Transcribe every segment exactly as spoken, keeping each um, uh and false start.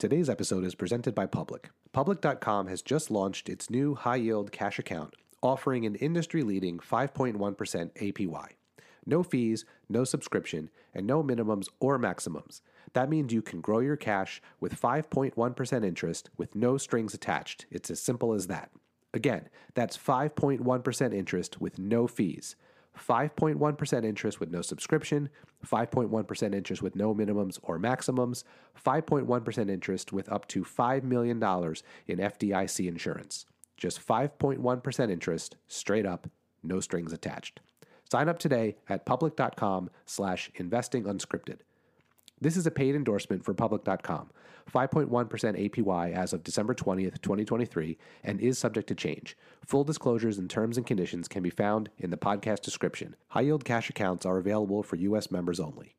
Today's episode is presented by Public. Public dot com has just launched its new high-yield cash account, offering an industry-leading five point one percent A P Y. No fees, no subscription, and no minimums or maximums. That means you can grow your cash with five point one percent interest with no strings attached. It's as simple as that. Again, that's five point one percent interest with no fees, five point one percent interest with no subscription, five point one percent interest with no minimums or maximums, five point one percent interest with up to five million dollars in F D I C insurance. Just five point one percent interest, straight up, no strings attached. Sign up today at public dot com slash investing unscripted. This is a paid endorsement for public dot com, five point one percent A P Y as of December twentieth, twenty twenty-three, and is subject to change. Full disclosures and terms and conditions can be found in the podcast description. High-yield cash accounts are available for U S members only.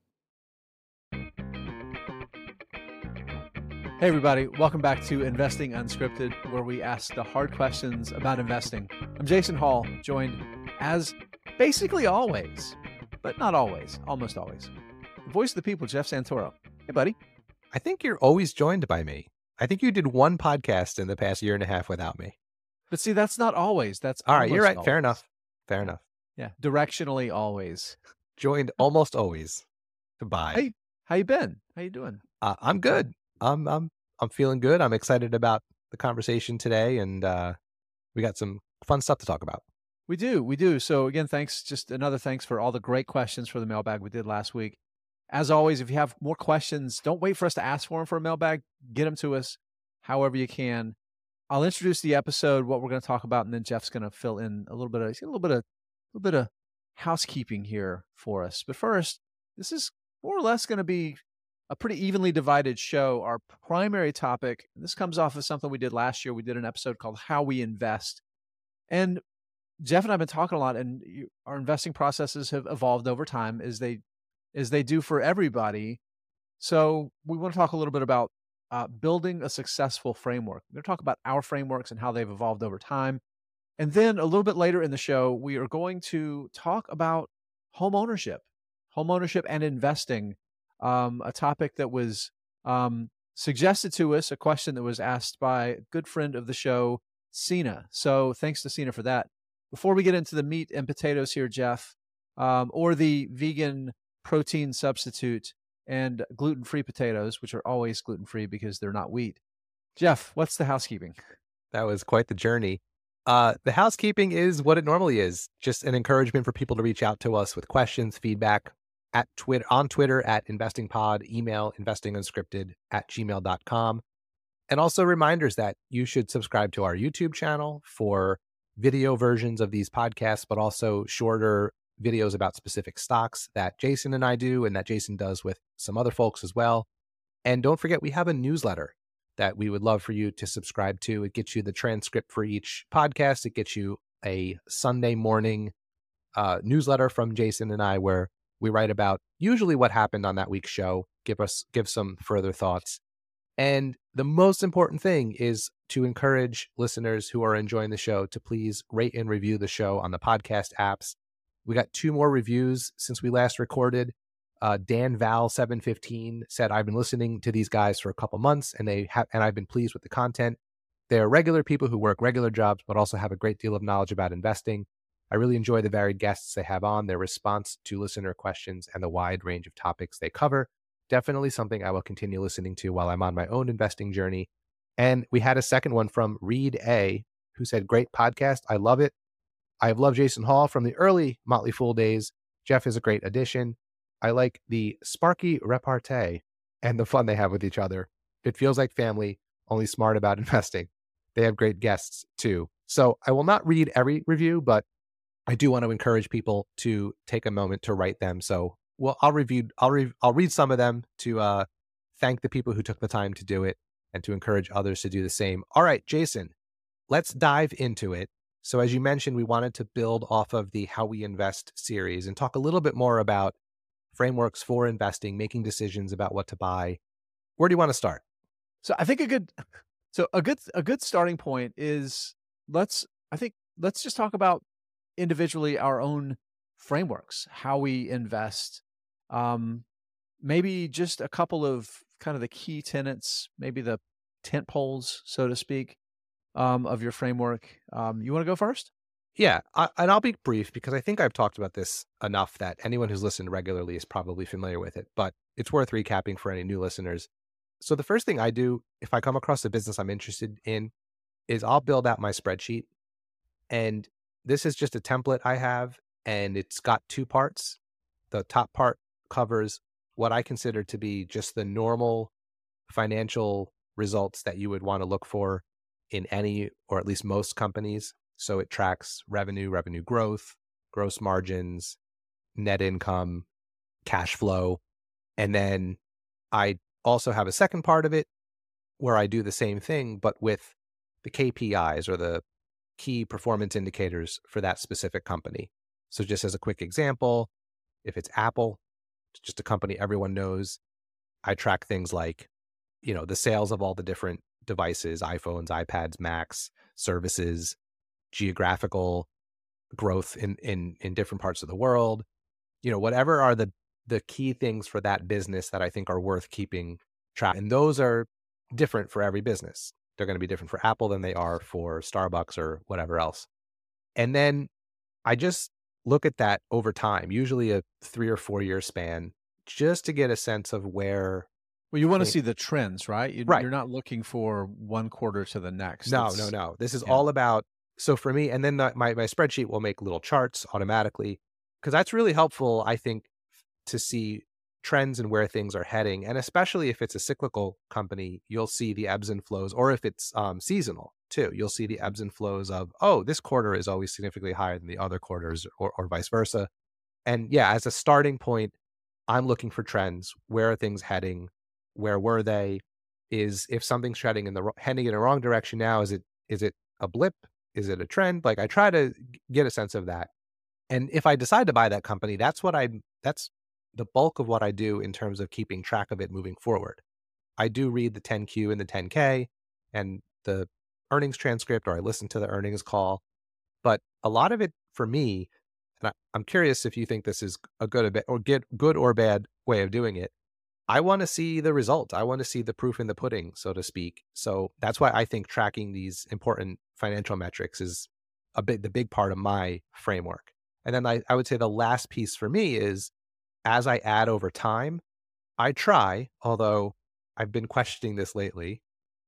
Hey everybody, welcome back to Investing Unscripted, where we ask the hard questions about investing. I'm Jason Hall, joined as basically always, but not always, almost always. Voice of the people, Jeff Santoro. Hey, buddy. I think you're always joined by me. I think you did one podcast in the past year and a half without me. But see, that's not always. That's all right. You're right. Always. Fair enough. Fair enough. Yeah. Directionally always. Joined almost always. Goodbye. Hey, how you been? How you doing? Uh, I'm good. I'm, I'm, I'm feeling good. I'm excited about the conversation today, and uh, we got some fun stuff to talk about. We do. We do. So again, thanks. Just another thanks for all the great questions for the mailbag we did last week. As always, if you have more questions, don't wait for us to ask for them for a mailbag. Get them to us however you can. I'll introduce the episode, what we're going to talk about, and then Jeff's going to fill in a little bit of a little bit of a little bit of housekeeping here for us. But first, this is more or less going to be a pretty evenly divided show. Our primary topic, this comes off of something we did last year. We did an episode called How We Invest. And Jeff and I have been talking a lot, and our investing processes have evolved over time as they as they do for everybody. So we want to talk a little bit about uh, building a successful framework. We're going to talk about our frameworks and how they've evolved over time. And then a little bit later in the show, we are going to talk about home ownership, home ownership and investing, um, a topic that was um, suggested to us, a question that was asked by a good friend of the show, Sina. So thanks to Sina for that. Before we get into the meat and potatoes here, Jeff, um, or the vegan protein substitute and gluten-free potatoes, which are always gluten-free because they're not wheat. Jeff, what's the housekeeping? That was quite the journey. Uh, the housekeeping is what it normally is, just an encouragement for people to reach out to us with questions, feedback at Twitter, on Twitter at investingpod, email investingunscripted at gmail dot com. And also reminders that you should subscribe to our YouTube channel for video versions of these podcasts, but also shorter videos about specific stocks that Jason and I do, and that Jason does with some other folks as well. And don't forget, we have a newsletter that we would love for you to subscribe to. It gets you the transcript for each podcast. It gets you a Sunday morning uh, newsletter from Jason and I, where we write about usually what happened on that week's show, give us give some further thoughts. And the most important thing is to encourage listeners who are enjoying the show to please rate and review the show on the podcast apps. We got two more reviews since we last recorded. Uh, Dan Val seven fifteen said, "I've been listening to these guys for a couple months, and they ha- and I've been pleased with the content. They are regular people who work regular jobs, but also have a great deal of knowledge about investing. I really enjoy the varied guests they have on, their response to listener questions, and the wide range of topics they cover. Definitely something I will continue listening to while I'm on my own investing journey." And we had a second one from Reed A, who said, "Great podcast. I love it. I have loved Jason Hall from the early Motley Fool days. Jeff is a great addition. I like the sparky repartee and the fun they have with each other. It feels like family, only smart about investing. They have great guests too." So I will not read every review, but I do want to encourage people to take a moment to write them. So well, I'll review, I'll re- I'll read some of them to uh, thank the people who took the time to do it and to encourage others to do the same. All right, Jason, let's dive into it. So as you mentioned, we wanted to build off of the How We Invest series and talk a little bit more about frameworks for investing, making decisions about what to buy. Where do you want to start? So I think a good, so a good, a good starting point is let's, I think, let's just talk about individually our own frameworks, how we invest. Um, maybe just a couple of kind of the key tenets, maybe the tent poles, so to speak, um, of your framework. Um, you want to go first? Yeah. I, and I'll be brief because I think I've talked about this enough that anyone who's listened regularly is probably familiar with it, but it's worth recapping for any new listeners. So the first thing I do if I come across a business I'm interested in is I'll build out my spreadsheet. And this is just a template I have, and it's got two parts. The top part covers what I consider to be just the normal financial results that you would want to look for in any, or at least most companies. So it tracks revenue, revenue growth, gross margins, net income, cash flow. And then I also have a second part of it where I do the same thing, but with the K P Is or the key performance indicators for that specific company. So just as a quick example, if it's Apple, it's just a company everyone knows, I track things like, you know, the sales of all the different devices, iPhones, iPads, Macs, services, geographical growth in, in, in different parts of the world, you know, whatever are the the key things for that business that I think are worth keeping track. And those are different for every business. They're going to be different for Apple than they are for Starbucks or whatever else. And then I just look at that over time, usually a three or four year span, just to get a sense of where. Well, you want to see the trends, right? You, right. You're not looking for one quarter to the next. No, it's, no, no. This is yeah. all about, so for me, and then the, my, my spreadsheet will make little charts automatically, because that's really helpful, I think, to see trends and where things are heading. And especially if it's a cyclical company, you'll see the ebbs and flows, or if it's um, seasonal too, you'll see the ebbs and flows of, oh, this quarter is always significantly higher than the other quarters, or, or vice versa. And yeah, as a starting point, I'm looking for trends. Where are things heading? Where were they? Is if something's heading in the heading in the wrong direction now, is it is it a blip? Is it a trend? Like I try to get a sense of that. And if I decide to buy that company, that's what I that's the bulk of what I do in terms of keeping track of it moving forward. I do read the ten Q and the ten K and the earnings transcript, or I listen to the earnings call. But a lot of it for me, and I, I'm curious if you think this is a good or get good or bad way of doing it. I want to see the result. I want to see the proof in the pudding, so to speak. So that's why I think tracking these important financial metrics is a big, the big part of my framework. And then I, I would say the last piece for me is, as I add over time, I try, although I've been questioning this lately,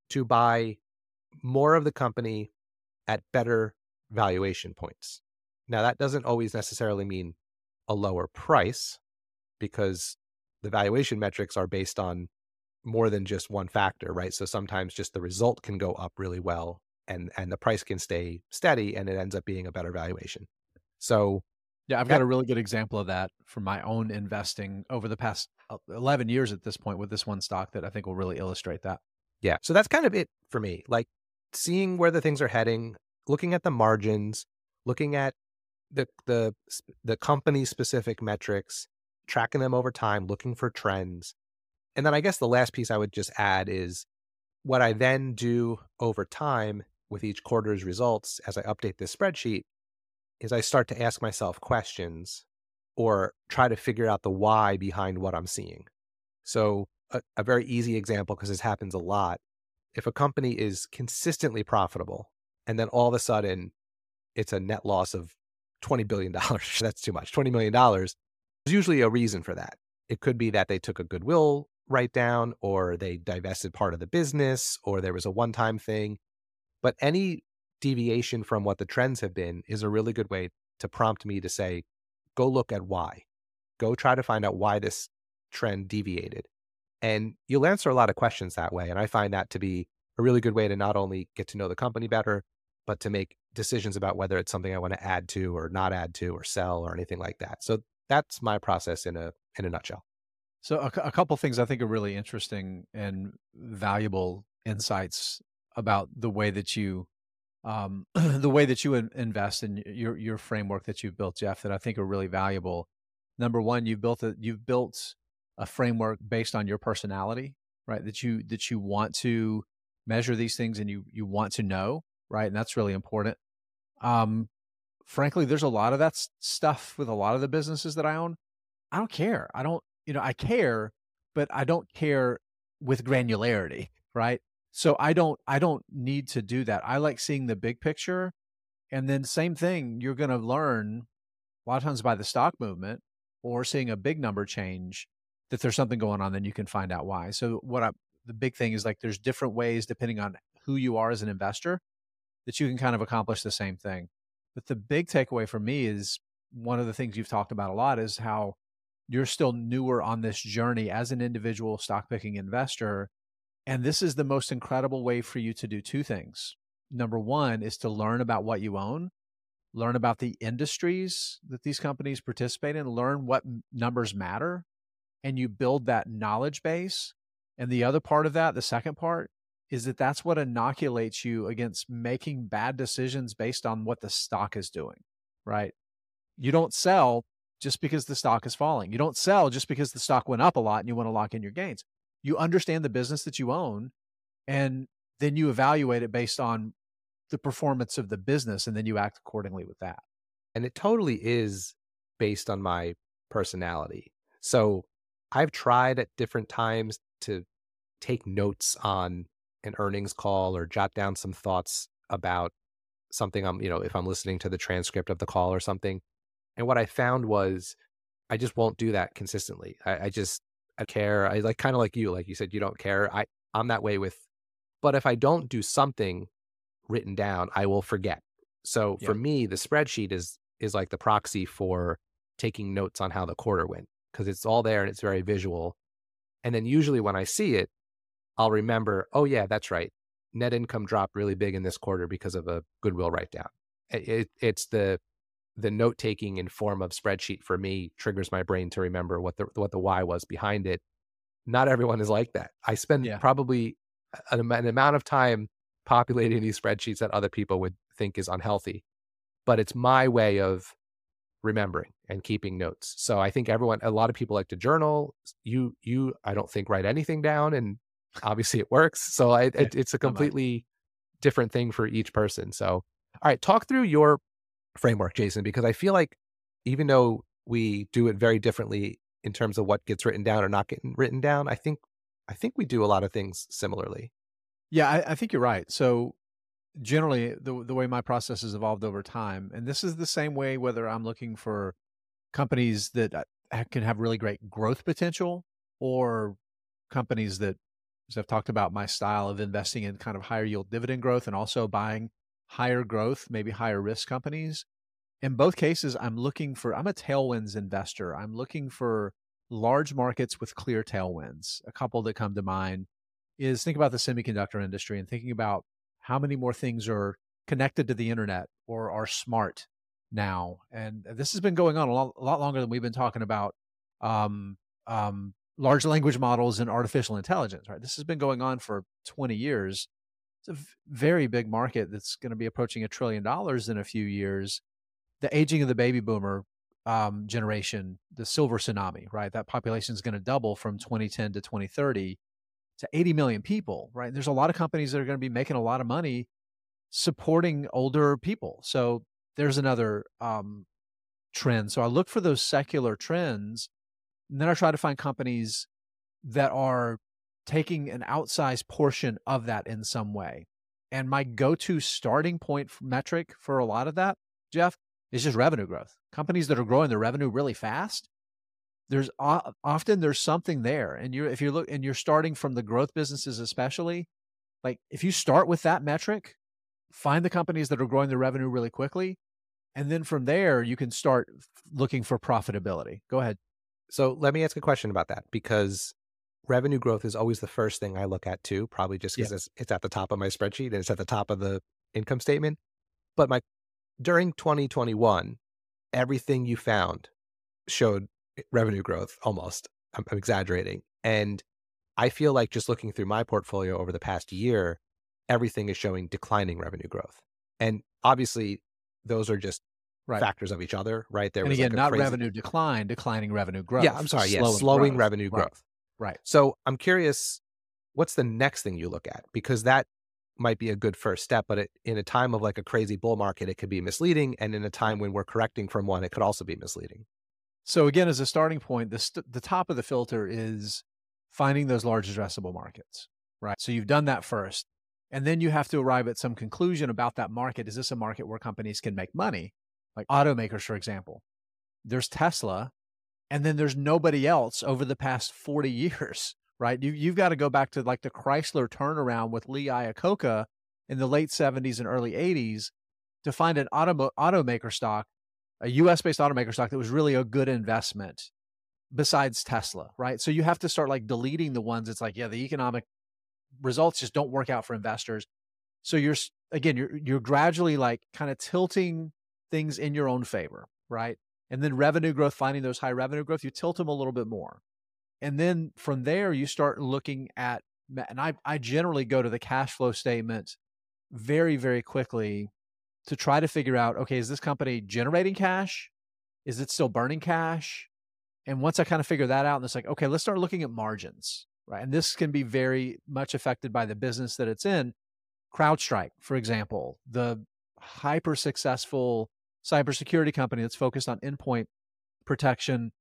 to buy more of the company at better valuation points. Now, that doesn't always necessarily mean a lower price, because the valuation metrics are based on more than just one factor, right? So sometimes just the result can go up really well, and, and the price can stay steady, and it ends up being a better valuation. So yeah, I've got a really good example of that from my own investing over the past eleven years at this point with this one stock that I think will really illustrate that. Yeah. So that's kind of it for me, like seeing where the things are heading, looking at the margins, looking at the the the company specific metrics, tracking them over time, looking for trends. And then I guess the last piece I would just add is what I then do over time with each quarter's results as I update this spreadsheet is I start to ask myself questions or try to figure out the why behind what I'm seeing. So a, a very easy example, because this happens a lot, if a company is consistently profitable and then all of a sudden it's a net loss of twenty billion dollars, that's too much, twenty million dollars, there's usually a reason for that. It could be that they took a goodwill write-down, or they divested part of the business, or there was a one-time thing. But any deviation from what the trends have been is a really good way to prompt me to say, go look at why. Go try to find out why this trend deviated. And you'll answer a lot of questions that way. And I find that to be a really good way to not only get to know the company better, but to make decisions about whether it's something I want to add to or not add to or sell or anything like that. So that's my process in a in a nutshell. So a, a couple things I think are really interesting and valuable insights about the way that you Um, the way that you in, invest in your your framework that you've built, Jeff, that I think are really valuable. Number one, you've built a you've built a framework based on your personality, right? That you that you want to measure these things and you you want to know, right? And that's really important. Um, frankly, there's a lot of that stuff with a lot of the businesses that I own. I don't care. I don't, you know, I care, but I don't care with granularity, right? So I don't, I don't need to do that. I like seeing the big picture. And then same thing, you're going to learn a lot of times by the stock movement or seeing a big number change that there's something going on, then you can find out why. So what I, the big thing is like, there's different ways, depending on who you are as an investor, that you can kind of accomplish the same thing. But the big takeaway for me is one of the things you've talked about a lot is how you're still newer on this journey as an individual stock picking investor. And this is the most incredible way for you to do two things. Number one is to learn about what you own, learn about the industries that these companies participate in, learn what numbers matter, and you build that knowledge base. And the other part of that, the second part, is that that's what inoculates you against making bad decisions based on what the stock is doing, right? You don't sell just because the stock is falling. You don't sell just because the stock went up a lot and you want to lock in your gains. You understand the business that you own, and then you evaluate it based on the performance of the business, and then you act accordingly with that. And it totally is based on my personality. So I've tried at different times to take notes on an earnings call or jot down some thoughts about something I'm, you know, if I'm listening to the transcript of the call or something. And what I found was I just won't do that consistently. I, I just, I care. I like kind of like you, like you said, you don't care. I, I'm that way with, but if I don't do something written down, I will forget. So yeah. For me, the spreadsheet is, is like the proxy for taking notes on how the quarter went, because it's all there and it's very visual. And then usually when I see it, I'll remember, oh yeah, that's right. Net income dropped really big in this quarter because of a goodwill write-down. It, it, it's the the note-taking in form of spreadsheet for me triggers my brain to remember what the what the why was behind it. Not everyone is like that. I spend yeah. probably an, an amount of time populating these spreadsheets that other people would think is unhealthy, but it's my way of remembering and keeping notes. So I think everyone, a lot of people like to journal. You, you, I don't think write anything down, and obviously it works. So I, it, it's a completely different thing for each person. So, all right, talk through your framework, Jason, because I feel like even though we do it very differently in terms of what gets written down or not getting written down, I think, I think we do a lot of things similarly. Yeah, I, I think you're right. So generally, the the way my process has evolved over time, and this is the same way whether I'm looking for companies that can have really great growth potential or companies that, as I've talked about my style of investing in kind of higher yield dividend growth and also buying higher growth, maybe higher risk companies. In both cases, I'm looking for, I'm a tailwinds investor. I'm looking for large markets with clear tailwinds. A couple that come to mind is think about the semiconductor industry and thinking about how many more things are connected to the internet or are smart now. And this has been going on a lot, a lot longer than we've been talking about um, um, large language models and artificial intelligence, right? This has been going on for twenty years. It's a very big market that's going to be approaching a trillion dollars in a few years. The aging of the baby boomer um, generation, the silver tsunami, right? That population is going to double from twenty ten to twenty thirty. To eighty million people, right? And there's a lot of companies that are going to be making a lot of money supporting older people. So there's another um, trend. So I look for those secular trends, and then I try to find companies that are taking an outsized portion of that in some way. And my go-to starting point metric for a lot of that, Jeff, is just revenue growth. Companies that are growing their revenue really fast, There's often there's something there, and you if you look and you're starting from the growth businesses especially, like if you start with that metric, find the companies that are growing their revenue really quickly, and then from there you can start looking for profitability. Go ahead. So let me ask a question about that, because revenue growth is always the first thing I look at too, probably just because yeah. it's, it's at the top of my spreadsheet and it's at the top of the income statement. But my during twenty twenty-one, everything you found showed revenue growth almost. I'm, I'm exaggerating. And I feel like just looking through my portfolio over the past year, everything is showing declining revenue growth. And obviously those are just right. factors of each other, right? There and was again, like not crazy... revenue decline, declining revenue growth. Yeah, I'm sorry. Yes, slowing, slowing growth. revenue right. growth. Right. So I'm curious, what's the next thing you look at? Because that might be a good first step, but it, in a time of like a crazy bull market, it could be misleading. And in a time when we're correcting from one, it could also be misleading. So again, as a starting point, the, st the top of the filter is finding those large addressable markets, right? So you've done that first. And then you have to arrive at some conclusion about that market. Is this a market where companies can make money? Like automakers, for example. There's Tesla, and then there's nobody else over the past forty years, right? You, you've got to go back to like the Chrysler turnaround with Lee Iacocca in the late seventies and early eighties to find an auto, automaker stock, a U S-based automaker stock that was really a good investment besides Tesla, right? So you have to start like deleting the ones. It's like, yeah, the economic results just don't work out for investors. So you're, again, you're, you're gradually like kind of tilting things in your own favor, right? And then revenue growth, finding those high revenue growth, you tilt them a little bit more. And then from there, you start looking at, and I, I generally go to the cash flow statement very, very quickly to try to figure out, okay, is this company generating cash? Is it still burning cash? And once I kind of figure that out, and it's like, okay, let's start looking at margins. Right? And this can be very much affected by the business that it's in. CrowdStrike, for example, the hyper successful cybersecurity company that's focused on endpoint protection.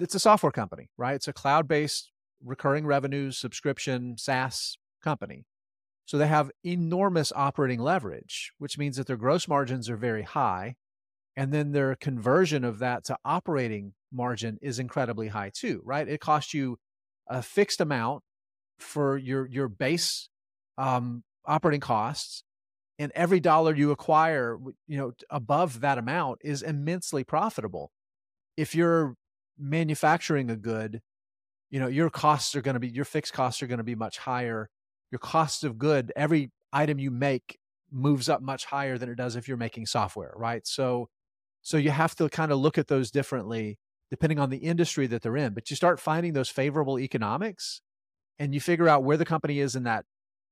It's a software company, right? It's a cloud-based recurring revenue subscription SaaS company. So they have enormous operating leverage, which means that their gross margins are very high. And then their conversion of that to operating margin is incredibly high too, right? It costs you a fixed amount for your your base um, operating costs, and every dollar you acquire, you know, above that amount is immensely profitable. If you're manufacturing a good, you know, your costs are going to be your fixed costs are going to be much higher. Your cost of good, every item you make moves up much higher than it does if you're making software, right? So, so you have to kind of look at those differently depending on the industry that they're in. But you start finding those favorable economics and you figure out where the company is in that,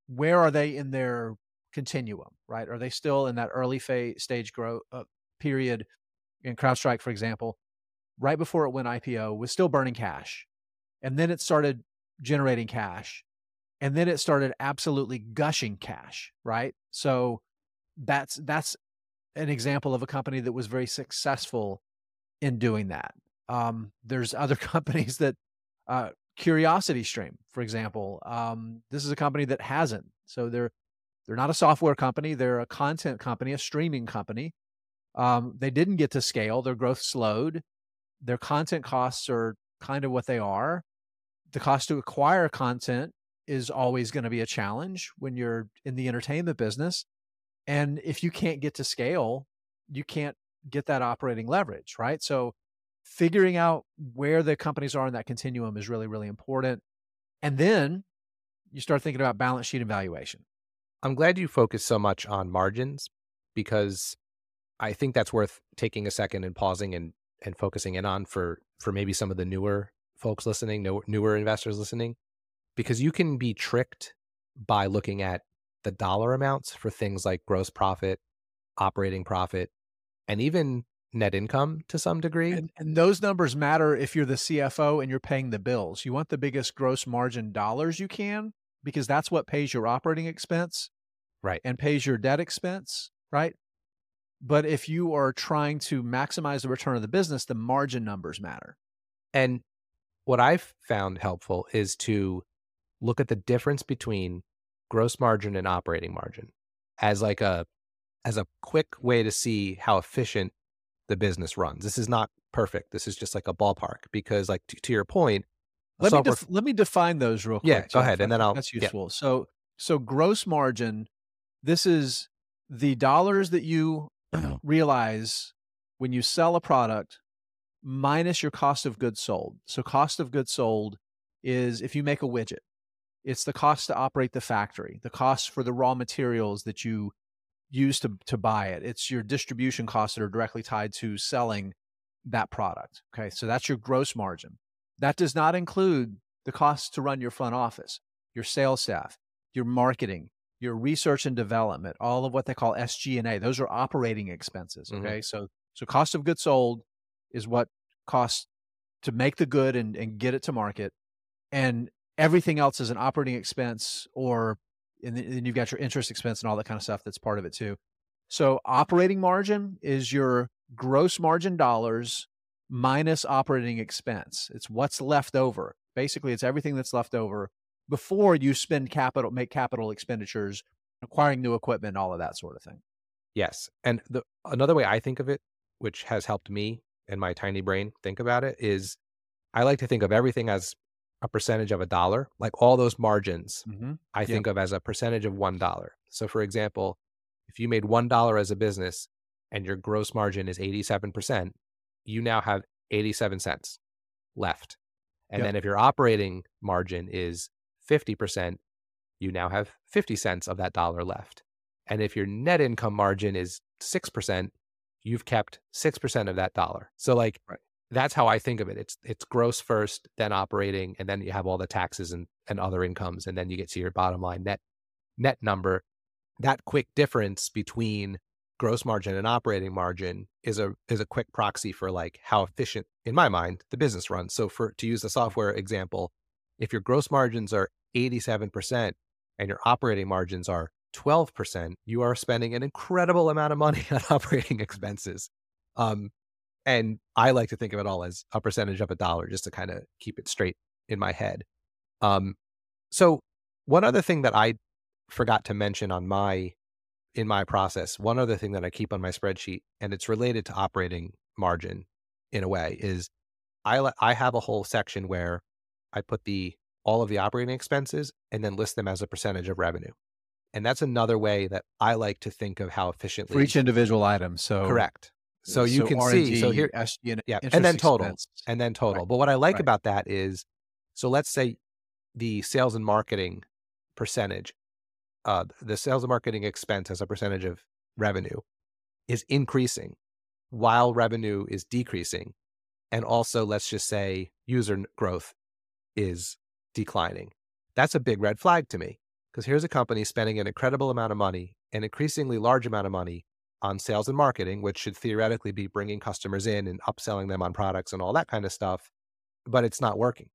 where are they in their continuum, right? Are they still in that early phase stage growth uh, period? In CrowdStrike, for example, right before it went I P O, was still burning cash. And then it started generating cash. And then it started absolutely gushing cash, right? So that's, that's an example of a company that was very successful in doing that. Um, there's other companies that, uh, CuriosityStream, for example, um, this is a company that hasn't. So they're, they're not a software company. They're a content company, a streaming company. Um, they didn't get to scale. Their growth slowed. Their content costs are kind of what they are. The cost to acquire content is always going to be a challenge when you're in the entertainment business. And if you can't get to scale, you can't get that operating leverage, right? So figuring out where the companies are in that continuum is really, really important. And then you start thinking about balance sheet and valuation. I'm glad you focus so much on margins because I think that's worth taking a second and pausing and, and focusing in on for, for maybe some of the newer folks listening, newer investors listening, because you can be tricked by looking at the dollar amounts for things like gross profit, operating profit, and even net income to some degree. And, and those numbers matter if you're the C F O and you're paying the bills. You want the biggest gross margin dollars you can, because that's what pays your operating expense, right? And pays your debt expense, right? But if you are trying to maximize the return of the business, the margin numbers matter. And what I've found helpful is to look at the difference between gross margin and operating margin as like a, as a quick way to see how efficient the business runs. This is not perfect. This is just like a ballpark because like to, to your point, let me, def- let me define those real quick. Yeah, go ahead. And then I'll, that's useful. Yeah. So, so gross margin, this is the dollars that you realize when you sell a product minus your cost of goods sold. So cost of goods sold is if you make a widget, it's the cost to operate the factory, the cost for the raw materials that you used to, to buy it. It's your distribution costs that are directly tied to selling that product. Okay. So that's your gross margin. That does not include the costs to run your front office, your sales staff, your marketing, your research and development, all of what they call S G and A. Those are operating expenses. Okay. Mm-hmm. So, so cost of goods sold is what costs to make the good and, and get it to market. And everything else is an operating expense or and then you've got your interest expense and all that kind of stuff that's part of it too. So operating margin is your gross margin dollars minus operating expense. It's what's left over. Basically, it's everything that's left over before you spend capital, make capital expenditures, acquiring new equipment, all of that sort of thing. Yes. And the, another way I think of it, which has helped me and my tiny brain think about it, is I like to think of everything as a percentage of a dollar. Like all those margins, mm-hmm. I yeah. think of as a percentage of one dollar. So for example, if you made one dollar as a business and your gross margin is eighty-seven percent, you now have eighty-seven cents left. And yep. then if your operating margin is fifty percent, you now have fifty cents of that dollar left. And if your net income margin is six percent, you've kept six percent of that dollar. So like, right. that's how I think of it. It's it's gross first, then operating, and then you have all the taxes and, and other incomes, and then you get to your bottom line net net number. That quick difference between gross margin and operating margin is a is a quick proxy for like how efficient, in my mind, the business runs. So for to use the software example, if your gross margins are eighty-seven percent and your operating margins are twelve percent, you are spending an incredible amount of money on operating expenses. Um, and I like to think of it all as a percentage of a dollar, just to kind of keep it straight in my head. Um, so one other thing that I forgot to mention on my, in my process, one other thing that I keep on my spreadsheet, and it's related to operating margin in a way, is I, I have a whole section where I put the, all of the operating expenses and then list them as a percentage of revenue. And that's another way that I like to think of how efficiently. For each individual item. So correct. So you so can R and D, see, so here, S G and A, yeah, and then total, expense. and then total. Right. But what I like right. about that is, so let's say the sales and marketing percentage, uh, the sales and marketing expense as a percentage of revenue is increasing while revenue is decreasing. And also let's just say user growth is declining. That's a big red flag to me. Because here's a company spending an incredible amount of money, an increasingly large amount of money on sales and marketing, which should theoretically be bringing customers in and upselling them on products and all that kind of stuff, but it's not working.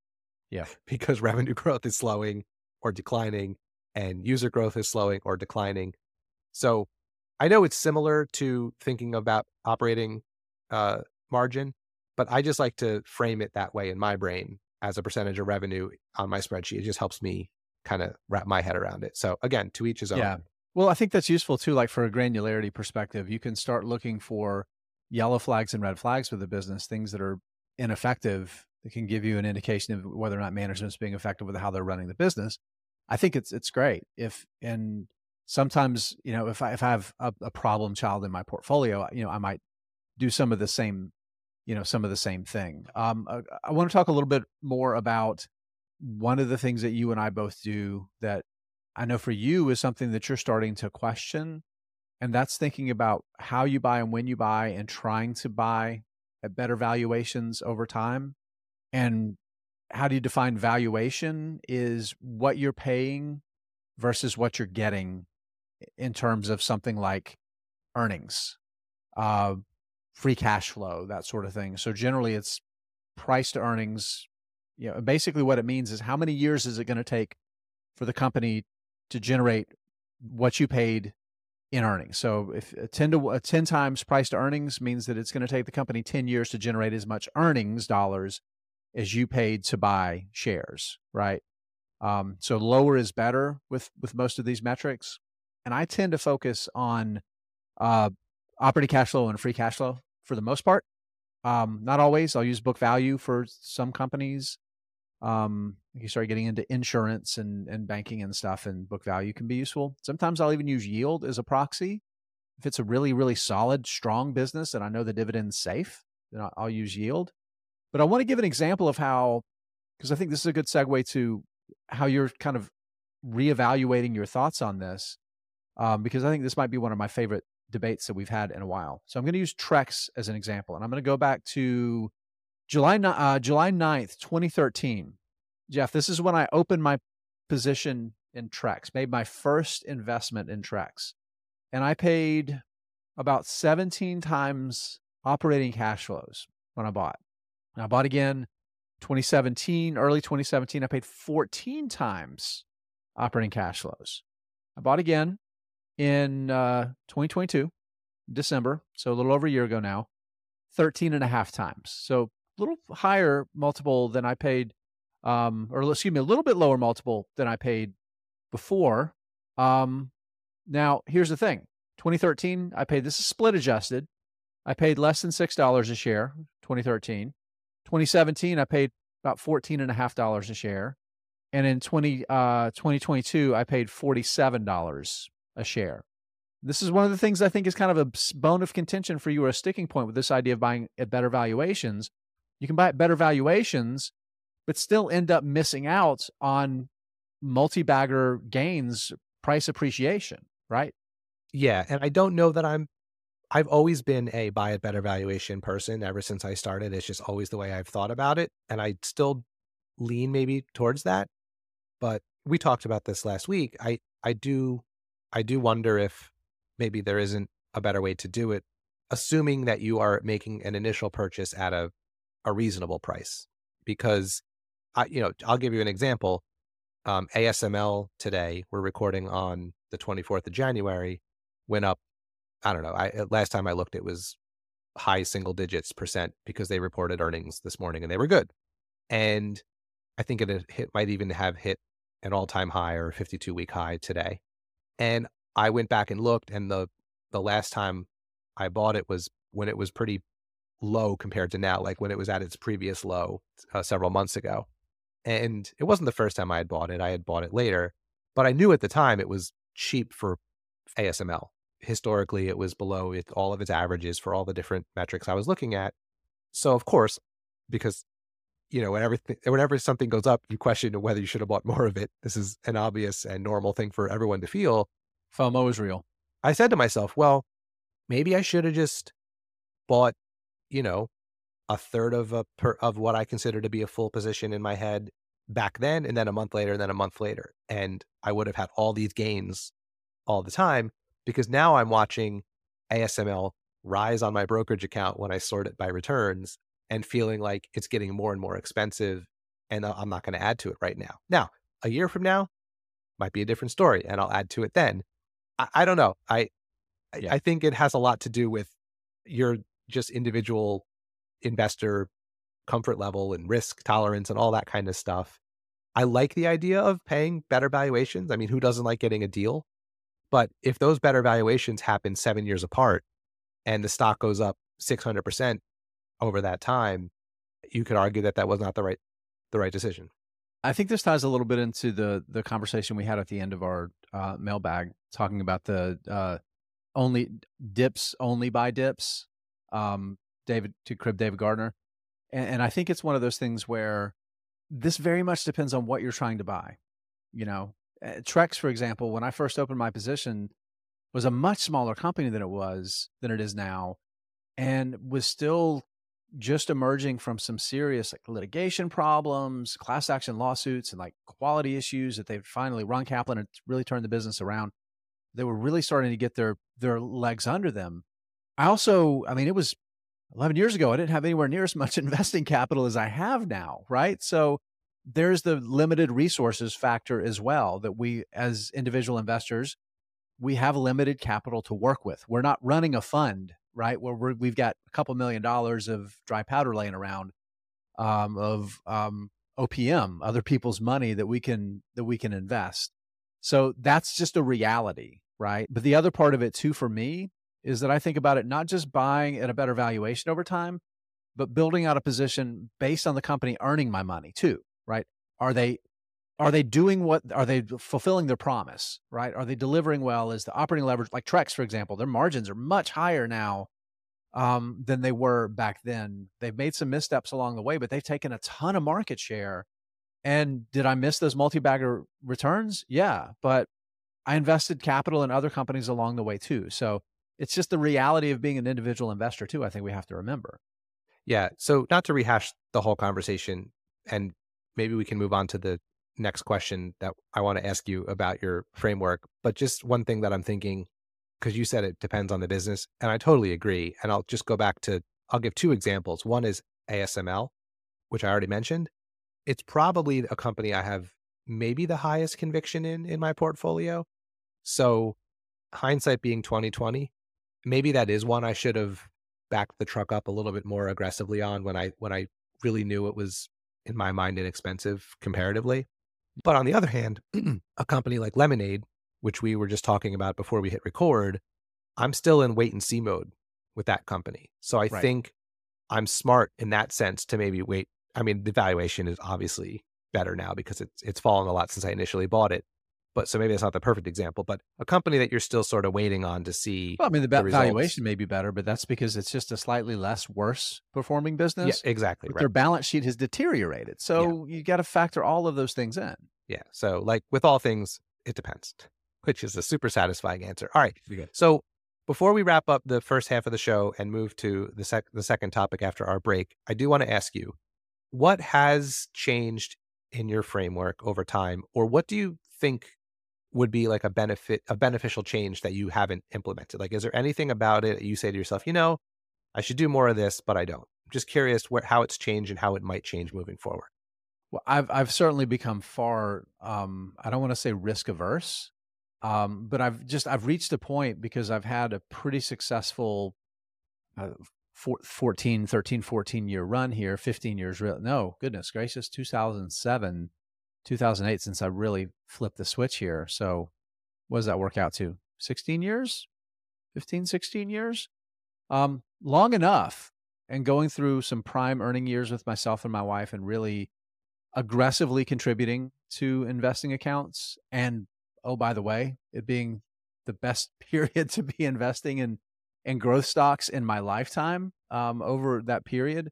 Yeah. Because revenue growth is slowing or declining and user growth is slowing or declining. So I know it's similar to thinking about operating uh, margin, but I just like to frame it that way in my brain as a percentage of revenue on my spreadsheet. It just helps me kind of wrap my head around it. So again, to each his own. Yeah. Well, I think that's useful too. Like for a granularity perspective, you can start looking for yellow flags and red flags with the business, things that are ineffective that can give you an indication of whether or not management's being effective with how they're running the business. I think it's, it's great if, and sometimes, you know, if I, if I have a, a problem child in my portfolio, you know, I might do some of the same, you know, some of the same thing. Um, I, I want to talk a little bit more about one of the things that you and I both do that I know for you is something that you're starting to question, and that's thinking about how you buy and when you buy and trying to buy at better valuations over time. And how do you define valuation is what you're paying versus what you're getting in terms of something like earnings, uh, free cash flow, that sort of thing. So generally it's price to earnings. You know, basically what it means is how many years is it going to take for the company to generate what you paid in earnings. So if a ten to a ten times price to earnings means that it's going to take the company ten years to generate as much earnings dollars as you paid to buy shares, right? Um, so lower is better with, with most of these metrics. And I tend to focus on uh, operating cash flow and free cash flow for the most part. Um, not always. I'll use book value for some companies. Um, you start getting into insurance and, and banking and stuff, and book value can be useful. Sometimes I'll even use yield as a proxy. If it's a really, really solid, strong business and I know the dividend's safe, then I'll, I'll use yield. But I want to give an example of how, because I think this is a good segue to how you're kind of reevaluating your thoughts on this, um, because I think this might be one of my favorite debates that we've had in a while. So I'm going to use Trex as an example, and I'm going to go back to July ninth, twenty thirteen. Jeff, this is when I opened my position in Trex, made my first investment in Trex. And I paid about seventeen times operating cash flows when I bought. And I bought again twenty seventeen, early twenty seventeen. I paid fourteen times operating cash flows. I bought again in uh, twenty twenty-two, December, so a little over a year ago now, thirteen and a half times. So a little higher multiple than I paid um, or excuse me, a little bit lower multiple than I paid before. Um, now, here's the thing. twenty thirteen, I paid, this is split adjusted. I paid less than six dollars a share, twenty thirteen. twenty seventeen, I paid about fourteen dollars and fifty cents a share. And in twenty, uh, twenty twenty-two, I paid forty-seven dollars a share. This is one of the things I think is kind of a bone of contention for you, or a sticking point with this idea of buying at better valuations. You can buy at better valuations, but still end up missing out on multi-bagger gains, price appreciation, right? Yeah. And I don't know that I'm, I've always been a buy at better valuation person ever since I started. It's just always the way I've thought about it. And I still lean maybe towards that. But we talked about this last week. I, I do, I do wonder if maybe there isn't a better way to do it, assuming that you are making an initial purchase at a, a reasonable price. Because I, you know, I'll give you an example. Um, A S M L today, we're recording on the twenty-fourth of January, went up, I don't know, I, last time I looked, it was high single digits percent because they reported earnings this morning and they were good. And I think it hit, might even have hit an all-time high or fifty-two week high today. And I went back and looked, and the the last time I bought it was when it was pretty low compared to now, like when it was at its previous low uh, several months ago. And it wasn't the first time I had bought it. I had bought it later, but I knew at the time it was cheap for A S M L. Historically, it was below it, all of its averages for all the different metrics I was looking at. So of course, because you know, whenever, whenever something goes up, you question whether you should have bought more of it. This is an obvious and normal thing for everyone to feel. FOMO is real. I said to myself, well, maybe I should have just bought, you know, a third of a per, of what I consider to be a full position in my head back then, and then a month later, and then a month later. And I would have had all these gains all the time, because now I'm watching A S M L rise on my brokerage account when I sort it by returns, and feeling like it's getting more and more expensive, and I'm not going to add to it right now. Now, a year from now, might be a different story, and I'll add to it then. I, I don't know. I yeah. I think it has a lot to do with your just individual investor comfort level and risk tolerance and all that kind of stuff. I like the idea of paying better valuations. I mean, who doesn't like getting a deal? But if those better valuations happen seven years apart and the stock goes up six hundred percent, over that time, you could argue that that was not the right, the right decision. I think this ties a little bit into the the conversation we had at the end of our uh, mailbag, talking about the uh, only dips, only buy dips. Um, David to crib David Gardner, and, and I think it's one of those things where this very much depends on what you're trying to buy. You know, Trex, for example, when I first opened my position, was a much smaller company than it was than it is now, and was still just emerging from some serious like litigation problems, class action lawsuits, and like quality issues that they've finally, Ron Kaplan had really turned the business around. They were really starting to get their, their legs under them. I also, I mean, it was eleven years ago. I didn't have anywhere near as much investing capital as I have now, right? So there's the limited resources factor as well, that we as individual investors, we have limited capital to work with. We're not running a fund, right? Where we're, we've got a couple million dollars of dry powder laying around, um, of um, O P M, other people's money that we can, that we can invest. So that's just a reality, right? But the other part of it too, for me, is that I think about it, not just buying at a better valuation over time, but building out a position based on the company earning my money too, right? Are they, are they doing what, are they fulfilling their promise, right? Are they delivering well? Is the operating leverage, like Trex, for example, their margins are much higher now um, than they were back then. They've made some missteps along the way, but they've taken a ton of market share. And did I miss those multi-bagger returns? Yeah, but I invested capital in other companies along the way too. So it's just the reality of being an individual investor too, I think we have to remember. Yeah, so not to rehash the whole conversation, and maybe we can move on to the next question that I want to ask you about your framework, but just one thing that I'm thinking, because you said it depends on the business, and I totally agree. And I'll just go back to, I'll give two examples. One is A S M L, which I already mentioned. It's probably a company I have maybe the highest conviction in, in my portfolio. So hindsight being twenty twenty, maybe that is one I should have backed the truck up a little bit more aggressively on when I, when I really knew it was in my mind, inexpensive comparatively. But on the other hand, a company like Lemonade, which we were just talking about before we hit record, I'm still in wait and see mode with that company. So I right. think I'm smart in that sense to maybe wait. I mean, the valuation is obviously better now because it's it's fallen a lot since I initially bought it. But so maybe that's not the perfect example, but a company that you're still sort of waiting on to see. Well, I mean, the, the valuation may be better, but that's because it's just a slightly less worse performing business. Yeah, exactly. Right. Their balance sheet has deteriorated. So yeah. you got to factor all of those things in. Yeah. So like with all things, it depends, which is a super satisfying answer. All right. So before we wrap up the first half of the show and move to the, sec- the second topic after our break, I do want to ask you, what has changed in your framework over time, or what do you think would be like a benefit, a beneficial change that you haven't implemented? Like, is there anything about it that you say to yourself, you know, I should do more of this, but I don't? I'm just curious where, how it's changed and how it might change moving forward. Well, I've, I've certainly become far, um, I don't want to say risk averse, um, but I've just, I've reached a point because I've had a pretty successful uh, fourteen, thirteen, fourteen year run here, fifteen years real. No, goodness gracious, two thousand seven two thousand eight since I really flipped the switch here. So what does that work out to? sixteen years fifteen, sixteen years Um, long enough, and going through some prime earning years with myself and my wife and really aggressively contributing to investing accounts. And oh, by the way, it being the best period to be investing in, in growth stocks in my lifetime um, over that period.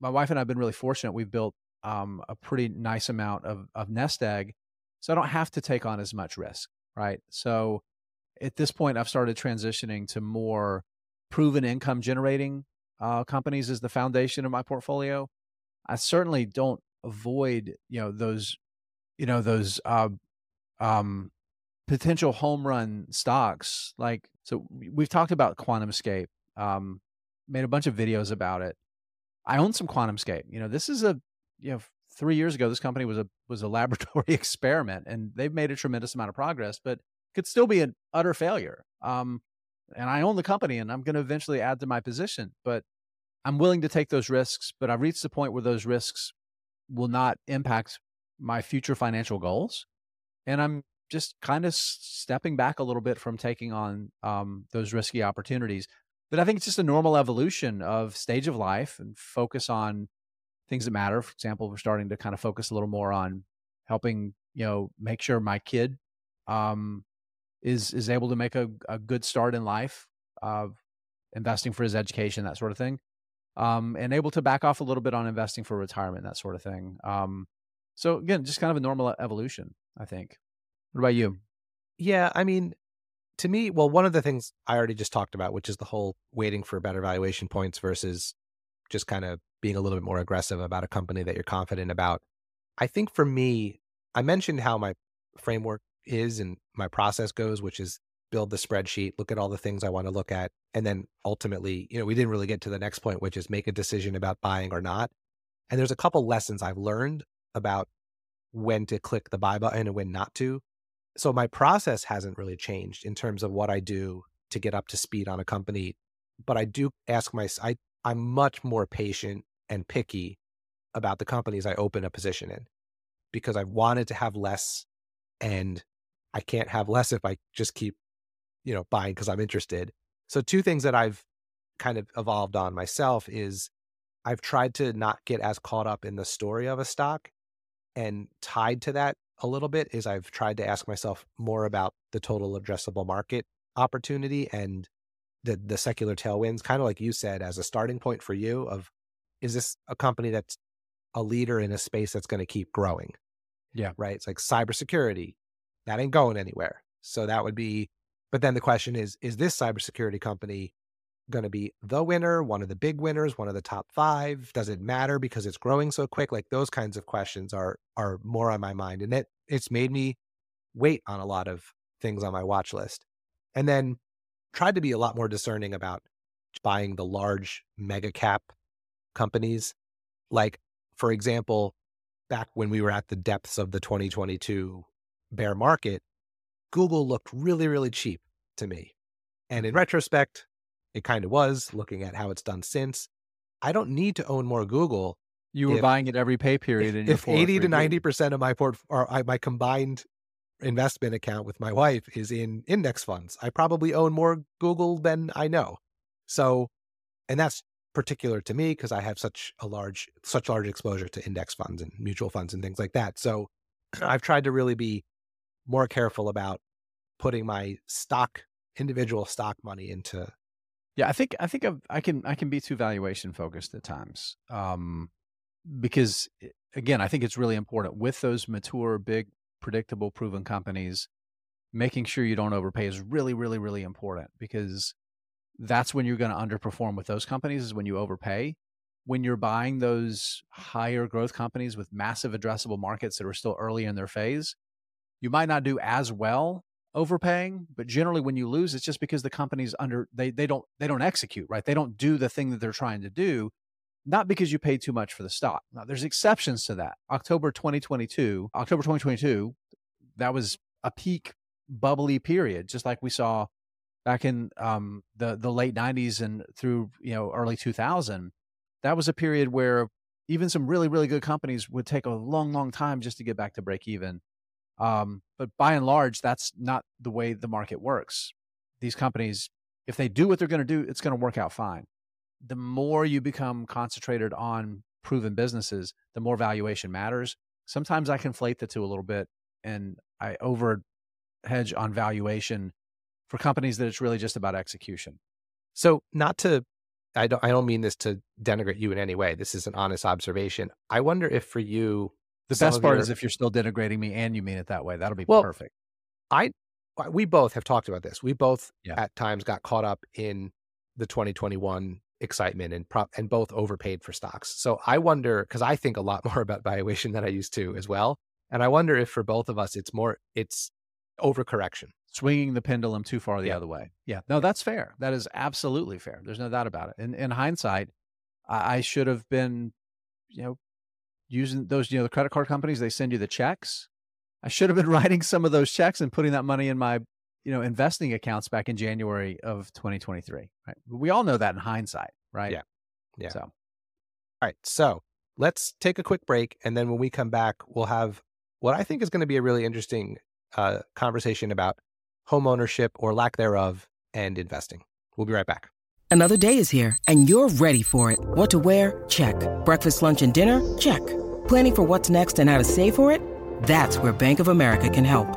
My wife and I have been really fortunate. We've built Um, a pretty nice amount of, of nest egg. So I don't have to take on as much risk, right? So at this point, I've started transitioning to more proven income generating uh, companies as the foundation of my portfolio. I certainly don't avoid, you know, those, you know, those uh, um, potential home run stocks. Like, so we've talked about QuantumScape, um, made a bunch of videos about it. I own some QuantumScape. You know, this is a, you know, three years ago, this company was a was a laboratory experiment, and they've made a tremendous amount of progress, but could still be an utter failure. Um, and I own the company, and I'm going to eventually add to my position, but I'm willing to take those risks. But I've reached the point where those risks will not impact my future financial goals, and I'm just kind of stepping back a little bit from taking on um, those risky opportunities. But I think it's just a normal evolution of stage of life and focus on things that matter. For example, we're starting to kind of focus a little more on helping, you know, make sure my kid um, is is able to make a, a good start in life, uh, investing for his education, that sort of thing, um, and able to back off a little bit on investing for retirement, that sort of thing. Um, so again, just kind of a normal evolution, I think. What about you? Yeah, I mean, to me, well, one of the things I already just talked about, which is the whole waiting for better valuation points versus just kind of being a little bit more aggressive about a company that you're confident about. I think for me, I mentioned how my framework is and my process goes, which is build the spreadsheet, look at all the things I want to look at. And then ultimately, you know, we didn't really get to the next point, which is make a decision about buying or not. And there's a couple lessons I've learned about when to click the buy button and when not to. So my process hasn't really changed in terms of what I do to get up to speed on a company. But I do ask myself, I I'm much more patient and picky about the companies I open a position in, because I've wanted to have less, and I can't have less if I just keep, you know, buying because I'm interested. So two things that I've kind of evolved on myself is I've tried to not get as caught up in the story of a stock, and tied to that a little bit is I've tried to ask myself more about the total addressable market opportunity and the the secular tailwinds, kind of like you said, as a starting point for you of, is this a company that's a leader in a space that's going to keep growing? Yeah. Right. It's like cybersecurity, that ain't going anywhere. So that would be, but then the question is, is this cybersecurity company going to be the winner, one of the big winners, one of the top five? Does it matter because it's growing so quick? Like those kinds of questions are, are more on my mind. And it, it's made me wait on a lot of things on my watch list. And then tried to be a lot more discerning about buying the large mega cap companies. Like, for example, back when we were at the depths of the twenty twenty-two bear market, Google looked really, really cheap to me. And in retrospect, it kind of was, looking at how it's done since. I don't need to own more Google You were if, buying it every pay period. If, in if eighty to ninety percent of my port, or my combined investment account with my wife is in index funds, I probably own more Google than I know. So, and that's particular to me because I have such a large, such large exposure to index funds and mutual funds and things like that. So, I've tried to really be more careful about putting my stock, individual stock money into. Yeah, I think I think I've, I can I can be too valuation focused at times. Um, Because again, I think it's really important with those mature, big, predictable, proven companies, making sure you don't overpay is really, really, really important because that's when you're going to underperform with those companies is when you overpay. When you're buying those higher growth companies with massive addressable markets that are still early in their phase, you might not do as well overpaying, but generally when you lose, it's just because the companies under, they, they don't, they don't execute, right? They don't do the thing that they're trying to do. Not because you paid too much for the stock. Now, there's exceptions to that. October twenty twenty-two, October twenty twenty-two, that was a peak bubbly period, just like we saw back in um, the the late nineties and through you know early two thousand. That was a period where even some really really good companies would take a long long time just to get back to break even. Um, but by and large, that's not the way the market works. These companies, if they do what they're going to do, it's going to work out fine. The more you become concentrated on proven businesses, the more valuation matters. Sometimes I conflate the two a little bit and I over hedge on valuation for companies that it's really just about execution. So not to, I don't, I don't mean this to denigrate you in any way. This is an honest observation. I wonder if for you, the best part your, is if you're still denigrating me and you mean it that way, that'll be well, perfect. I, we both have talked about this. We both yeah. at times got caught up in the twenty twenty-one excitement and prop and both overpaid for stocks. So I wonder, because I think a lot more about valuation than I used to as well. And I wonder if for both of us, it's more, it's overcorrection. Swinging the pendulum too far the yeah. other way. Yeah, no, that's fair. That is absolutely fair. There's no doubt about it. And in, in hindsight, I, I should have been, you know, using those, you know, the credit card companies, they send you the checks. I should have been writing some of those checks and putting that money in my you know, investing accounts back in January of twenty twenty-three, right? We all know that in hindsight, right? Yeah. Yeah. So, all right. So let's take a quick break. And then when we come back, we'll have what I think is going to be a really interesting uh, conversation about home ownership or lack thereof and investing. We'll be right back. Another day is here and you're ready for it. What to wear? Check. Breakfast, lunch, and dinner? Check. Planning for what's next and how to save for it? That's where Bank of America can help.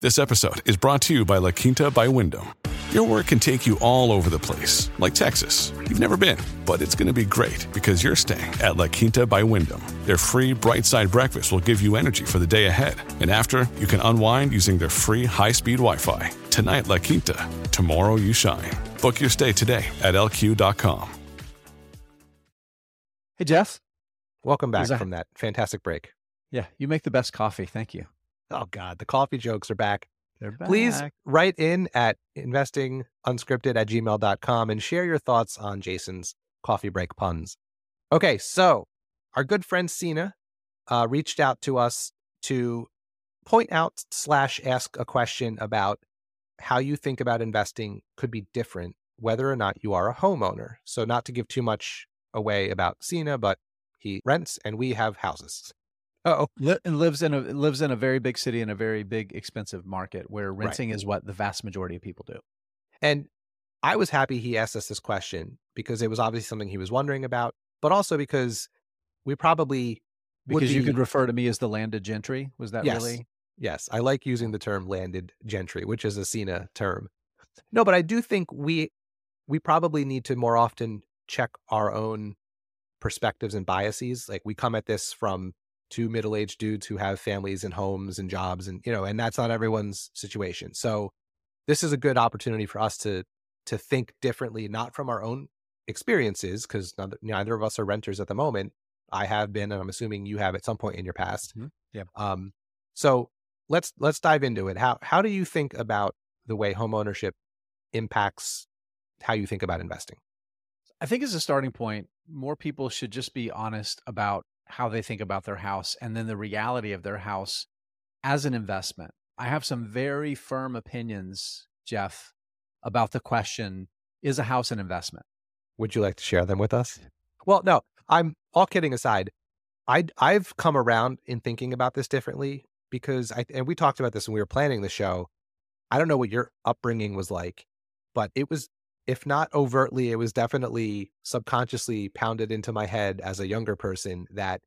This episode is brought to you by La Quinta by Wyndham. Your work can take you all over the place, like Texas. You've never been, but it's going to be great because you're staying at La Quinta by Wyndham. Their free Bright Side breakfast will give you energy for the day ahead. And after, you can unwind using their free high-speed Wi-Fi. Tonight, La Quinta, tomorrow you shine. Book your stay today at L Q dot com. Hey, Jeff. Welcome back that... from that fantastic break. Yeah, you make the best coffee. Thank you. Oh, God, the coffee jokes are back. Please write in at investing unscripted at gmail dot com and share your thoughts on Jason's coffee break puns. Okay, so our good friend Sina uh, reached out to us to point out slash ask a question about how you think about investing could be different, whether or not you are a homeowner. So not to give too much away about Sina, but he rents and we have houses. Uh oh, and lives in a lives in a very big city in a very big expensive market where renting right. is what the vast majority of people do. And I was happy he asked us this question because it was obviously something he was wondering about, but also because we probably because be... you could refer to me as the landed gentry. Was that yes. really? Yes, I like using the term landed gentry, which is a Sina term. No, but I do think we we probably need to more often check our own perspectives and biases. Like we come at this from two middle-aged dudes who have families and homes and jobs and, you know, and that's not everyone's situation. So this is a good opportunity for us to, to think differently, not from our own experiences, because neither, neither of us are renters at the moment. I have been, and I'm assuming you have at some point in your past. Mm-hmm. Yeah. Um, so let's, let's dive into it. How, how do you think about the way homeownership impacts how you think about investing? I think as a starting point, more people should just be honest about how they think about their house and then the reality of their house as an investment. I have some very firm opinions, Jeff, about the question, is a house an investment? Would you like to share them with us? Well, no, I'm all kidding aside. I, I've come around in thinking about this differently because, I and we talked about this when we were planning the show. I don't know what your upbringing was like, but it was, if not overtly, it was definitely subconsciously pounded into my head as a younger person that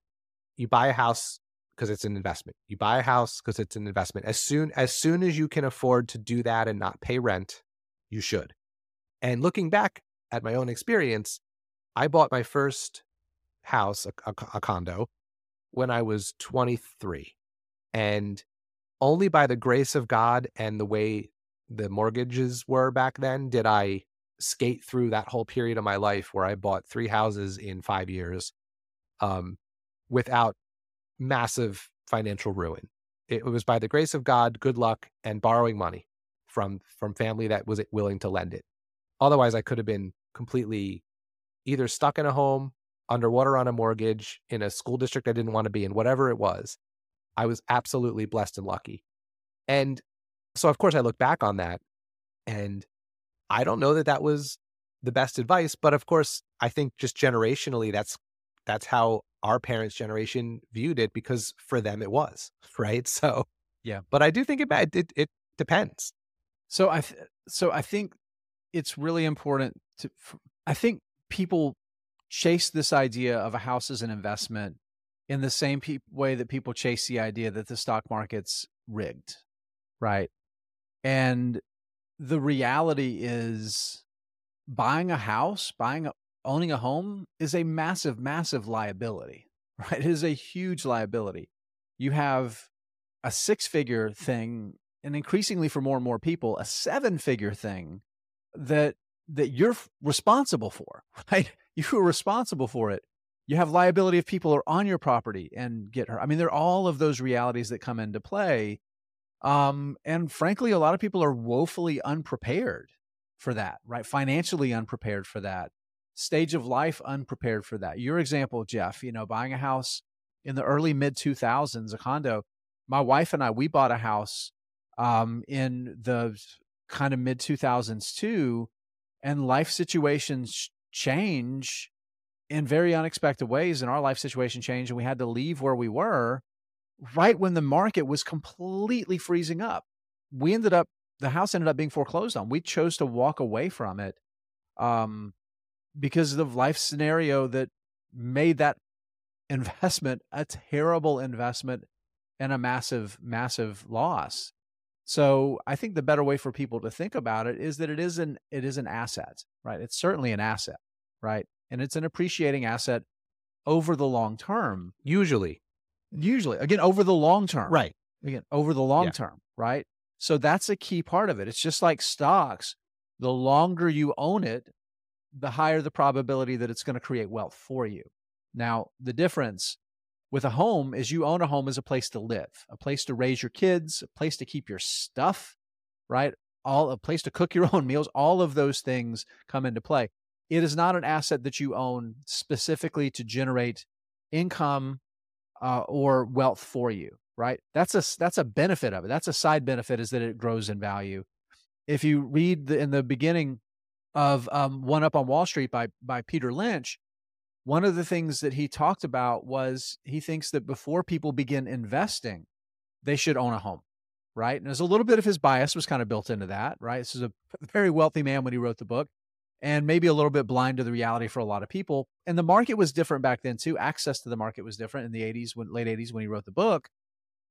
you buy a house because it's an investment. You buy a house because it's an investment. As soon, as soon as you can afford to do that and not pay rent, you should. And looking back at my own experience, I bought my first house, a, a, a condo, when I was twenty-three. And only by the grace of God and the way the mortgages were back then did I skate through that whole period of my life where I bought three houses in five years um, without massive financial ruin. It was by the grace of God, good luck, and borrowing money from from family that was willing to lend it. Otherwise, I could have been completely either stuck in a home, underwater on a mortgage, in a school district I didn't want to be in, whatever it was. I was absolutely blessed and lucky. And so, of course, I look back on that, and I don't know that that was the best advice, but of course, I think just generationally, that's that's how our parents' generation viewed it, because for them it was, right? So, yeah. But I do think it it, it depends. So I th- so I think it's really important to. I think people chase this idea of a house as an investment in the same pe- way that people chase the idea that the stock market's rigged, right? And the reality is buying a house, buying a, owning a home is a massive, massive liability, right? It is a huge liability. You have a six-figure thing, and increasingly for more and more people, a seven-figure thing that that you're responsible for, right? You are responsible for it. You have liability if people are on your property and get hurt. I mean, there are all of those realities that come into play. Um, and frankly, a lot of people are woefully unprepared for that, right? Financially unprepared for that. Stage of life unprepared for that. Your example, Jeff, you know, buying a house in the early mid two thousands, a condo. My wife and I, we bought a house um, in the kind of mid two thousands too, and life situations change in very unexpected ways, and our life situation changed, and we had to leave where we were right when the market was completely freezing up. We ended up, the house ended up being foreclosed on. We chose to walk away from it um, because of the life scenario that made that investment a terrible investment and a massive, massive loss. So I think the better way for people to think about it is that it is an, it is an asset, right? It's certainly an asset, right? And it's an appreciating asset over the long term. Usually. Usually. Again, over the long term. Right. Again, over the long yeah. term, right? So that's a key part of it. It's just like stocks. The longer you own it, the higher the probability that it's going to create wealth for you. Now, the difference with a home is you own a home as a place to live, a place to raise your kids, a place to keep your stuff, right? All a place to cook your own meals. All of those things come into play. It is not an asset that you own specifically to generate income uh, or wealth for you, right? That's a, that's a benefit of it. That's a side benefit, is that it grows in value. If you read the, in the beginning of um, One Up on Wall Street by, by Peter Lynch, one of the things that he talked about was he thinks that before people begin investing, they should own a home, right? And there's a little bit of his bias was kind of built into that, right? This is a very wealthy man when he wrote the book, and maybe a little bit blind to the reality for a lot of people. And the market was different back then too. Access to the market was different in the eighties, when, late eighties, when he wrote the book.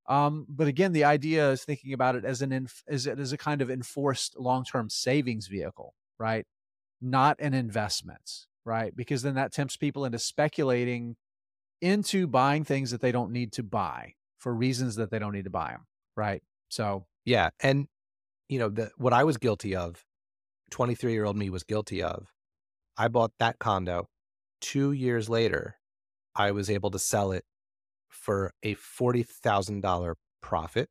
Um, but again, the idea is thinking about it as an inf- as, as a kind of enforced long-term savings vehicle, right? Not an investment, right? Because then that tempts people into speculating into buying things that they don't need to buy for reasons that they don't need to buy them, right? So yeah, and you know the, what I was guilty of. twenty-three-year-old me was guilty of. I bought that condo. Two years later, I was able to sell it for a forty thousand dollars profit.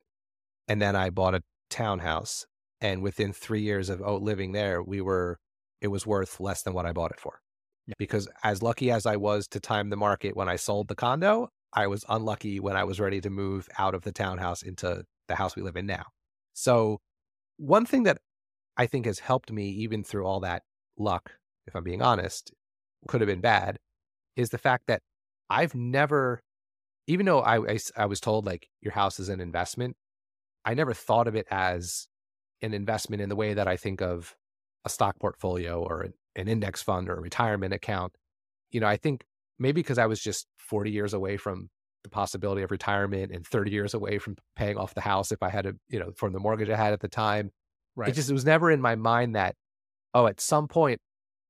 And then I bought a townhouse. And within three years of living there, we were it was worth less than what I bought it for. Yeah. Because as lucky as I was to time the market when I sold the condo, I was unlucky when I was ready to move out of the townhouse into the house we live in now. So one thing that I think has helped me even through all that luck, if I'm being honest, could have been bad, is the fact that I've never, even though I, I, I was told like your house is an investment, I never thought of it as an investment in the way that I think of a stock portfolio or an index fund or a retirement account. You know, I think maybe because I was just forty years away from the possibility of retirement and thirty years away from paying off the house if I had a, you know, from the mortgage I had at the time. Right. It just, it was never in my mind that, oh, at some point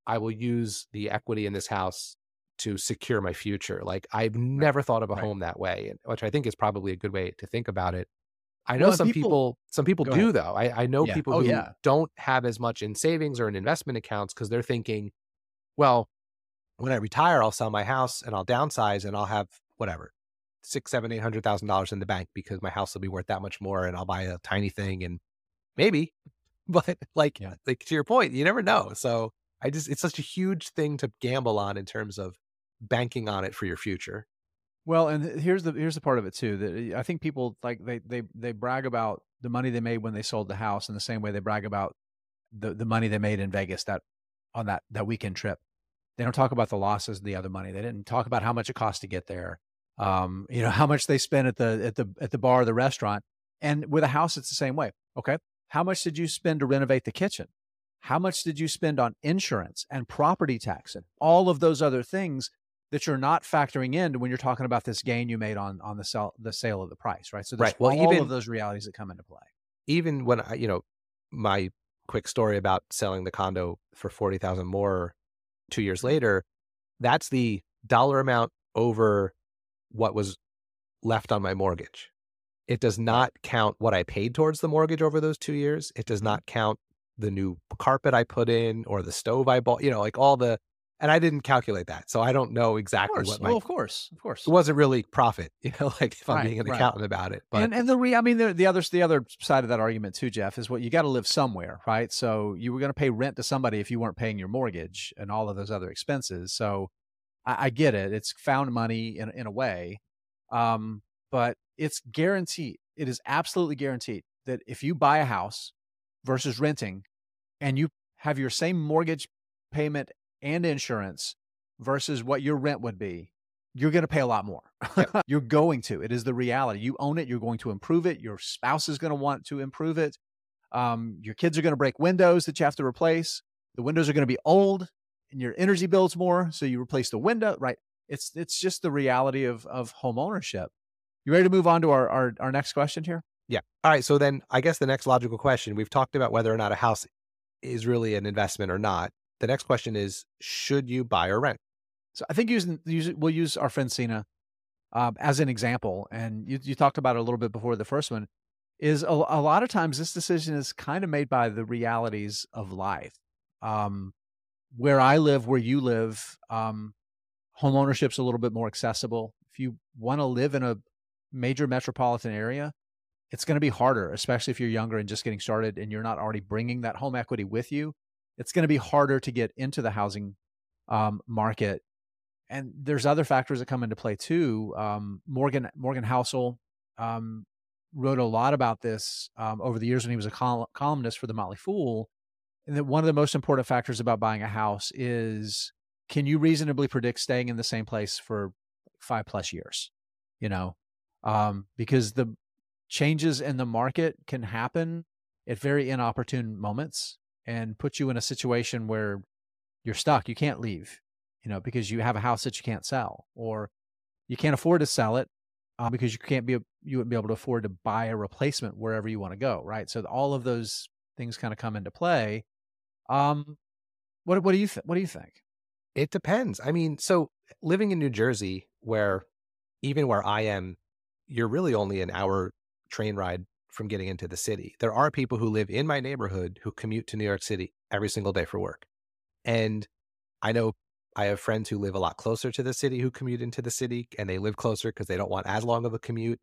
I will use the equity in this house to secure my future. Like I've never right. thought of a right. home that way, which I think is probably a good way to think about it. I know well, some people, people, some people do ahead. though. I, I know yeah. people oh, who yeah. don't have as much in savings or in investment accounts because they're thinking, well, when I retire, I'll sell my house and I'll downsize and I'll have whatever, six, seven, eight hundred thousand dollars in the bank because my house will be worth that much more and I'll buy a tiny thing and maybe, but like, yeah. like to your point, you never know. So I just, it's such a huge thing to gamble on in terms of banking on it for your future. Well, and here's the here's the part of it too. That I think people like they they they brag about the money they made when they sold the house in the same way they brag about the the money they made in Vegas that on that that weekend trip. They don't talk about the losses of the other money. They didn't talk about how much it cost to get there. Um, you know, how much they spent at the at the at the bar or the restaurant. And with a house, it's the same way. Okay, how much did you spend to renovate the kitchen? How much did you spend on insurance and property tax and all of those other things that you're not factoring in when you're talking about this gain you made on on the sell the sale of the price, right? So there's right. Well, all even, of those realities that come into play. Even when I, you know, my quick story about selling the condo for forty thousand more two years later, that's the dollar amount over what was left on my mortgage. It does not count what I paid towards the mortgage over those two years. It does not count the new carpet I put in or the stove I bought. You know, like all the. And I didn't calculate that, so I don't know exactly of what my... Well, of course, of course. It wasn't really profit, you know, like if I'm right, being an right. accountant about it. But. And, and the re I mean, the, the, other, the other side of that argument too, Jeff, is what you got to live somewhere, right? So you were going to pay rent to somebody if you weren't paying your mortgage and all of those other expenses. So I, I get it. It's found money in, in a way, um, but it's guaranteed. It is absolutely guaranteed that if you buy a house versus renting and you have your same mortgage payment and insurance versus what your rent would be, you're going to pay a lot more. Yep. You're going to. It is the reality. You own it. You're going to improve it. Your spouse is going to want to improve it. Um, your kids are going to break windows that you have to replace. The windows are going to be old and your energy bill's more. So you replace the window, right? It's it's just the reality of, of home ownership. You ready to move on to our, our, our next question here? Yeah. All right. So then I guess the next logical question, we've talked about whether or not a house is really an investment or not. The next question is, should you buy or rent? So I think using, using we'll use our friend Sina uh, as an example. And you, you talked about it a little bit before the first one, is a, a lot of times this decision is kind of made by the realities of life. Um, where I live, where you live, um, home ownership's a little bit more accessible. If you want to live in a major metropolitan area, it's going to be harder, especially if you're younger and just getting started and you're not already bringing that home equity with you. It's going to be harder to get into the housing um, market. And there's other factors that come into play too. Um, Morgan Morgan Housel um, wrote a lot about this um, over the years when he was a col columnist for the Motley Fool. And that one of the most important factors about buying a house is, can you reasonably predict staying in the same place for five plus years? You know, um, because the changes in the market can happen at very inopportune moments and put you in a situation where you're stuck. You can't leave, you know, because you have a house that you can't sell, or you can't afford to sell it um, because you can't be, you wouldn't be able to afford to buy a replacement wherever you want to go, right? So all of those things kind of come into play. Um, what what do you what do you think? It depends. I mean, so living in New Jersey, where even where I am, you're really only an hour train ride from getting into the city. There are people who live in my neighborhood who commute to New York City every single day for work. And I know I have friends who live a lot closer to the city who commute into the city, and they live closer because they don't want as long of a commute.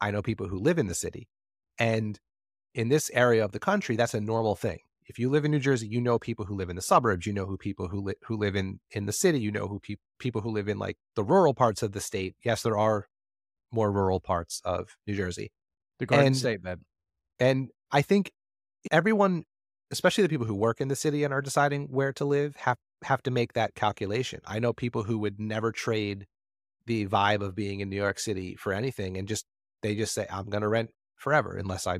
I know people who live in the city. And in this area of the country, that's a normal thing. if you live in New Jersey, you know people who live in the suburbs, you know who people who, li who live in, in the city, you know who pe people who live in like the rural parts of the state. Yes, there are more rural parts of New Jersey. The Garden and, State, man. And I think everyone, especially the people who work in the city and are deciding where to live, have, have to make that calculation. I know people who would never trade the vibe of being in New York City for anything, and just, they just say, I'm going to rent forever unless I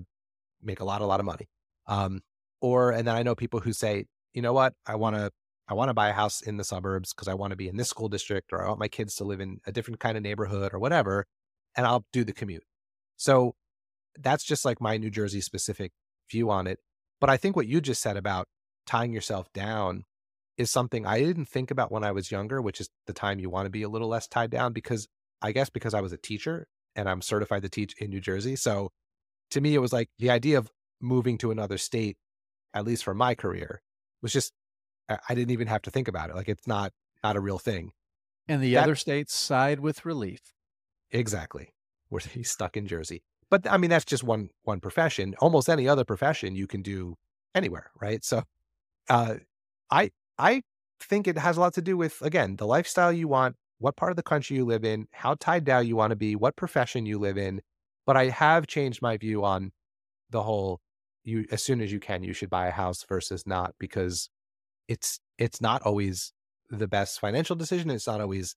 make a lot, a lot of money. Um, or, and then I know people who say, you know what, I want to, I want to buy a house in the suburbs because I want to be in this school district, or I want my kids to live in a different kind of neighborhood or whatever, and I'll do the commute. So that's just like my New Jersey specific view on it. But I think what you just said about tying yourself down is something I didn't think about when I was younger, which is the time you want to be a little less tied down, because I guess because I was a teacher and I'm certified to teach in New Jersey. So to me, it was like the idea of moving to another state, at least for my career, was just, I didn't even have to think about it. Like, it's not, not a real thing. And the that, other states sighed with relief. Exactly. Were they stuck in Jersey? But I mean, that's just one, one profession. Almost any other profession you can do anywhere. Right. So, uh, I, I think it has a lot to do with, again, the lifestyle you want, what part of the country you live in, how tied down you want to be, what profession you live in. But I have changed my view on the whole, you, as soon as you can, you should buy a house versus not, because it's, it's not always the best financial decision. It's not always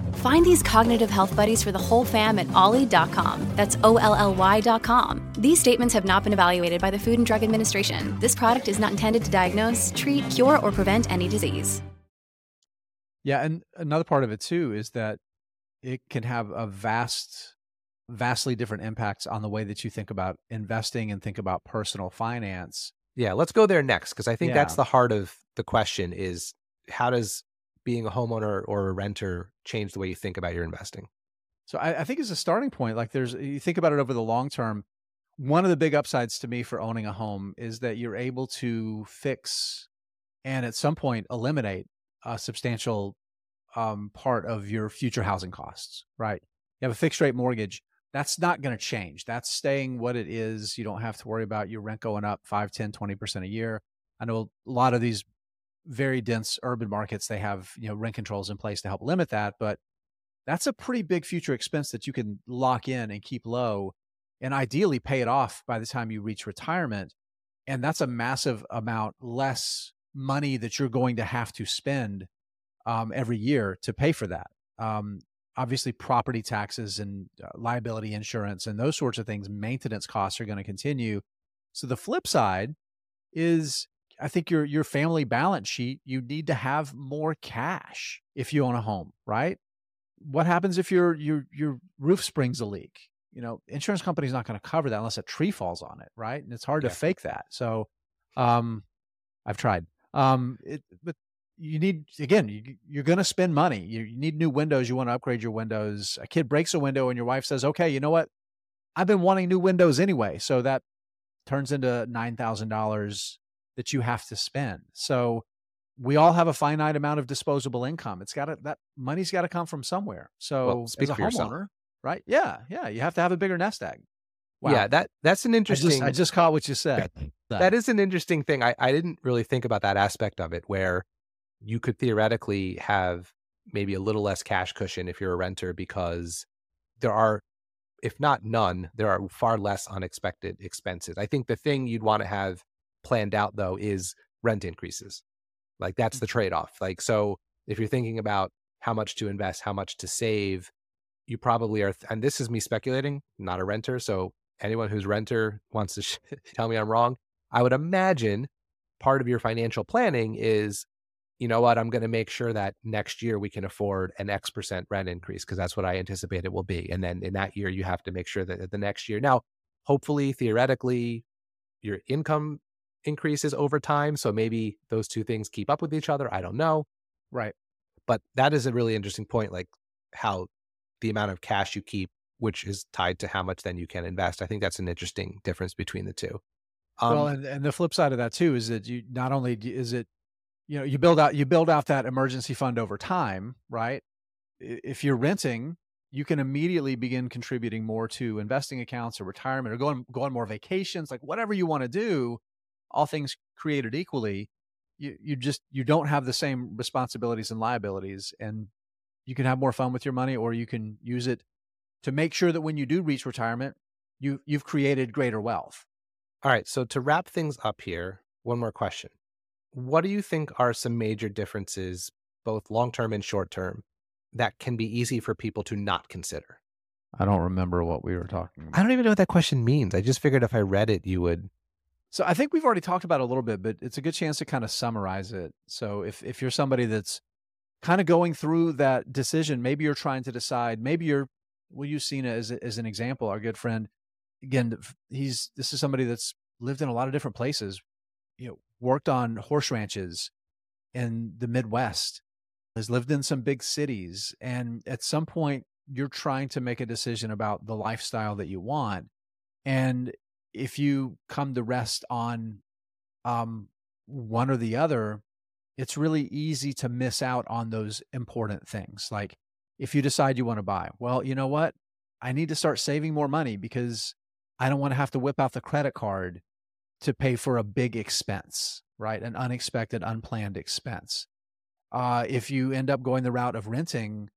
Find these cognitive health buddies for the whole fam at ollie dot com. That's O L L Y dot com. These statements have not been evaluated by the Food and Drug Administration. This product is not intended to diagnose, treat, cure, or prevent any disease. Yeah, and another part of it too is that it can have a vast, vastly different impacts on the way that you think about investing and think about personal finance. Yeah, let's go there next, because I think yeah. that's the heart of the question is, how does being a homeowner or a renter change the way you think about your investing? So I, I think as a starting point, like there's, you think about it over the long term, one of the big upsides to me for owning a home is that you're able to fix and at some point eliminate a substantial um, part of your future housing costs, right? You have a fixed rate mortgage. That's not going to change. That's staying what it is. You don't have to worry about your rent going up five, ten, twenty percent a year. I know a lot of these very dense urban markets, they have, you know, rent controls in place to help limit that, but that's a pretty big future expense that you can lock in and keep low and ideally pay it off by the time you reach retirement. And that's a massive amount less money that you're going to have to spend um, every year to pay for that. Um, obviously, property taxes and uh, liability insurance and those sorts of things, maintenance costs are going to continue. So the flip side is, I think your your family balance sheet, you need to have more cash if you own a home, right? What happens if your your your roof springs a leak? You know, insurance company's not going to cover that unless a tree falls on it, right? And it's hard yeah. to fake that. So um, I've tried. Um, it, but you need, again, you, you're going to spend money. You, you need new windows. You want to upgrade your windows. A kid breaks a window and your wife says, okay, you know what? I've been wanting new windows anyway. So that turns into nine thousand dollars that you have to spend. So we all have a finite amount of disposable income. It's got to, that money's got to come from somewhere. So well, as a homeowner, yourself. right? Yeah. Yeah. You have to have a bigger nest egg. Wow. Yeah, that that's an interesting... I just, I just caught what you said. That, that is an interesting thing. I, I didn't really think about that aspect of it, where you could theoretically have maybe a little less cash cushion if you're a renter, because there are, if not none, there are far less unexpected expenses. I think the thing you'd want to have planned out, though, is rent increases. Like, that's the trade-off. Like, so if you're thinking about how much to invest, how much to save, you probably are, and this is me speculating, not a renter, so anyone who's renter wants to sh- tell me I'm wrong. I would imagine part of your financial planning is, you know what, I'm going to make sure that next year we can afford an X percent rent increase because that's what I anticipate it will be. And then in that year, you have to make sure that the next year. Now, hopefully, theoretically, your income increases over time. So maybe those two things keep up with each other. I don't know. Right. But that is a really interesting point, like how the amount of cash you keep, which is tied to how much then you can invest. I think that's an interesting difference between the two. Um, well, and, and the flip side of that too, is that you not only is it, you know, you build out, you build out that emergency fund over time, right? If you're renting, you can immediately begin contributing more to investing accounts or retirement or go on, go on more vacations, like whatever you want to do, all things created equally. You, you just, you don't have the same responsibilities and liabilities, and you can have more fun with your money, or you can use it to make sure that when you do reach retirement, you, you've created greater wealth. All right. So to wrap things up here, one more question. What do you think are some major differences, both long-term and short-term, that can be easy for people to not consider? I don't remember what we were talking about. I don't even know what that question means. I just figured if I read it, you would. So I think we've already talked about it a little bit, but it's a good chance to kind of summarize it. So if if you're somebody that's kind of going through that decision, maybe you're trying to decide, maybe you're, we'll use Sina as, as an example, our good friend. Again, he's this is somebody that's lived in a lot of different places, you know, worked on horse ranches in the Midwest, has lived in some big cities. And at some point, you're trying to make a decision about the lifestyle that you want. And if you come to rest on um, one or the other, it's really easy to miss out on those important things. Like if you decide you want to buy, well, you know what? I need to start saving more money because I don't want to have to whip out the credit card to pay for a big expense, right? An unexpected, unplanned expense. Uh, if you end up going the route of renting,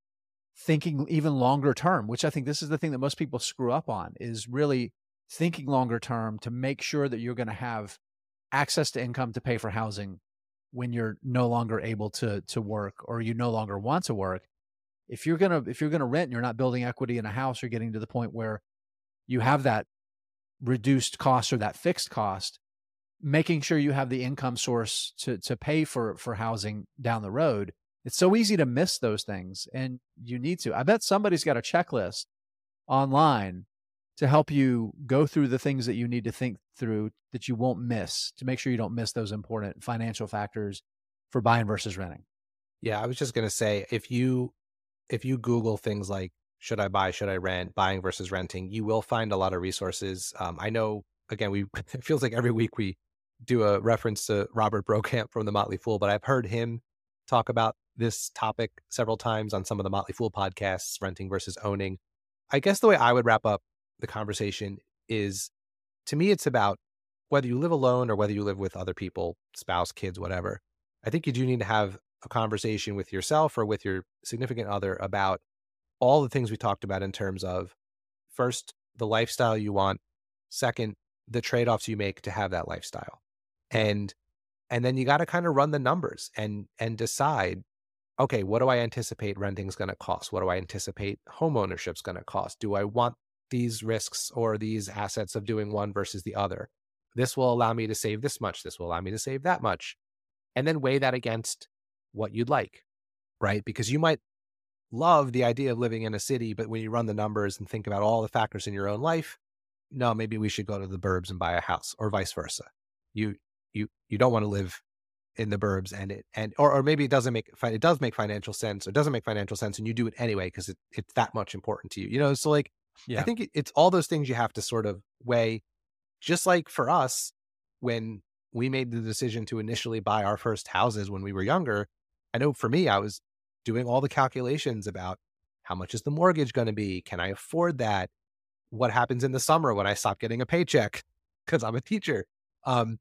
thinking even longer term, which I think this is the thing that most people screw up on, is really thinking longer term to make sure that you're going to have access to income to pay for housing when you're no longer able to to work or you no longer want to work. If you're going to if you're going to rent and you're not building equity in a house or getting to the point where you have that reduced cost or that fixed cost, making sure you have the income source to to pay for for housing down the road, it's so easy to miss those things, and you need to. I bet somebody's got a checklist online to help you go through the things that you need to think through that you won't miss, to make sure you don't miss those important financial factors for buying versus renting. Yeah, I was just going to say, if you if you Google things like, should I buy, should I rent, buying versus renting, you will find a lot of resources. Um, I know, again, we it feels like every week we do a reference to Robert Brokamp from The Motley Fool, but I've heard him talk about this topic several times on some of the Motley Fool podcasts, renting versus owning. I guess the way I would wrap up the conversation is, to me, it's about whether you live alone or whether you live with other people, spouse, kids, whatever. I think you do need to have a conversation with yourself or with your significant other about all the things we talked about in terms of, first, the lifestyle you want, second, the trade-offs you make to have that lifestyle. And and then you got to kind of run the numbers and and decide, okay, what do I anticipate renting's going to cost? What do I anticipate homeownership's going to cost? Do I want these risks or these assets of doing one versus the other? This will allow me to save this much. This will allow me to save that much. And then weigh that against what you'd like, right? Because you might love the idea of living in a city, but when you run the numbers and think about all the factors in your own life, no, maybe we should go to the burbs and buy a house, or vice versa. You, you, you don't want to live in the burbs, and it, and, or, or maybe it doesn't make, it does make financial sense, or doesn't make financial sense, and you do it anyway, because it, it's that much important to you, you know? So like, yeah. I think it's all those things you have to sort of weigh, just like for us, when we made the decision to initially buy our first houses when we were younger. I know for me, I was doing all the calculations about how much is the mortgage going to be? Can I afford that? What happens in the summer when I stop getting a paycheck because I'm a teacher? Um,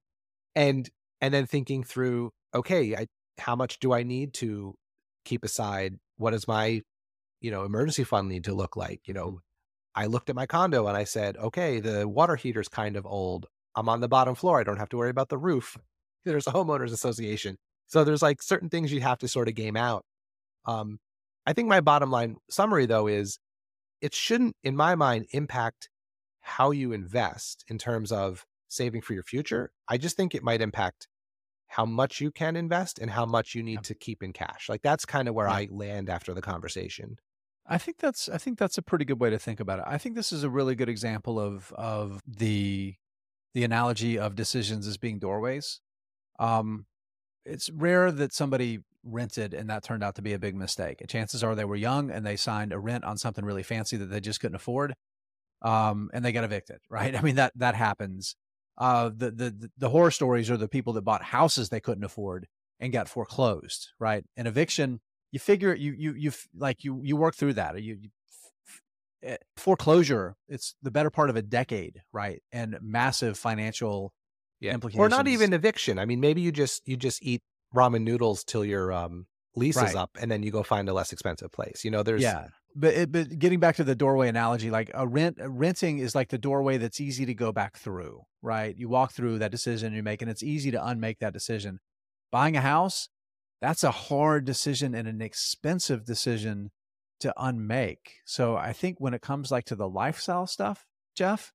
and, and then thinking through, okay, I, how much do I need to keep aside? What does my, you know, emergency fund need to look like? You know, I looked at my condo and I said, okay, the water heater's kind of old. I'm on the bottom floor. I don't have to worry about the roof. There's a homeowners association. So there's like certain things you have to sort of game out. Um, I think my bottom line summary though is, it shouldn't, in my mind, impact how you invest in terms of saving for your future, I just think it might impact how much you can invest and how much you need yeah. to keep in cash. Like that's kind of where yeah. I land after the conversation. I think that's, I think that's a pretty good way to think about it. I think this is a really good example of, of the, the analogy of decisions as being doorways. Um, it's rare that somebody rented and that turned out to be a big mistake. Chances are they were young and they signed a rent on something really fancy that they just couldn't afford. Um, and they got evicted, right? I mean, that, that happens. Uh, the, the, the horror stories are the people that bought houses they couldn't afford and got foreclosed, right? An eviction, you figure you, you, you like you, you work through that. You, you foreclosure, it's the better part of a decade, right? And massive financial yeah. implications. Or not even eviction. I mean, maybe you just, you just eat ramen noodles till your um, lease right. is up, and then you go find a less expensive place. You know, there's yeah. But it, but getting back to the doorway analogy, like a rent renting is like the doorway that's easy to go back through, right? You walk through that decision you make, and it's easy to unmake that decision. Buying a house, that's a hard decision and an expensive decision to unmake. So I think when it comes like to the lifestyle stuff, Jeff,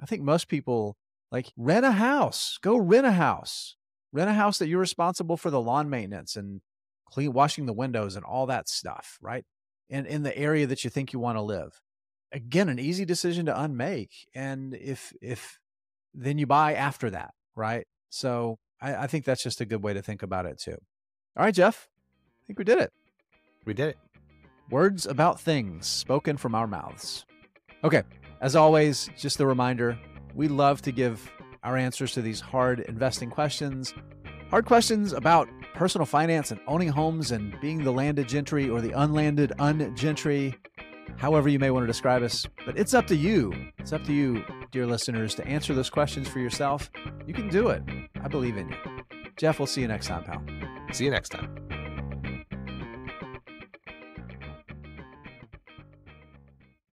I think most people like rent a house, go rent a house. Rent a house that you're responsible for the lawn maintenance and clean, washing the windows and all that stuff, right? And in the area that you think you want to live. Again, an easy decision to unmake. And if, if then you buy after that, right? So I, I think that's just a good way to think about it too. All right, Jeff, I think we did it. We did it. Words about things spoken from our mouths. Okay. As always, just a reminder, we love to give our answers to these hard investing questions, hard questions about personal finance and owning homes and being the landed gentry or the unlanded ungentry, however you may want to describe us. But it's up to you. It's up to you, dear listeners, to answer those questions for yourself. You can do it. I believe in you. Jeff, we'll see you next time, pal. See you next time.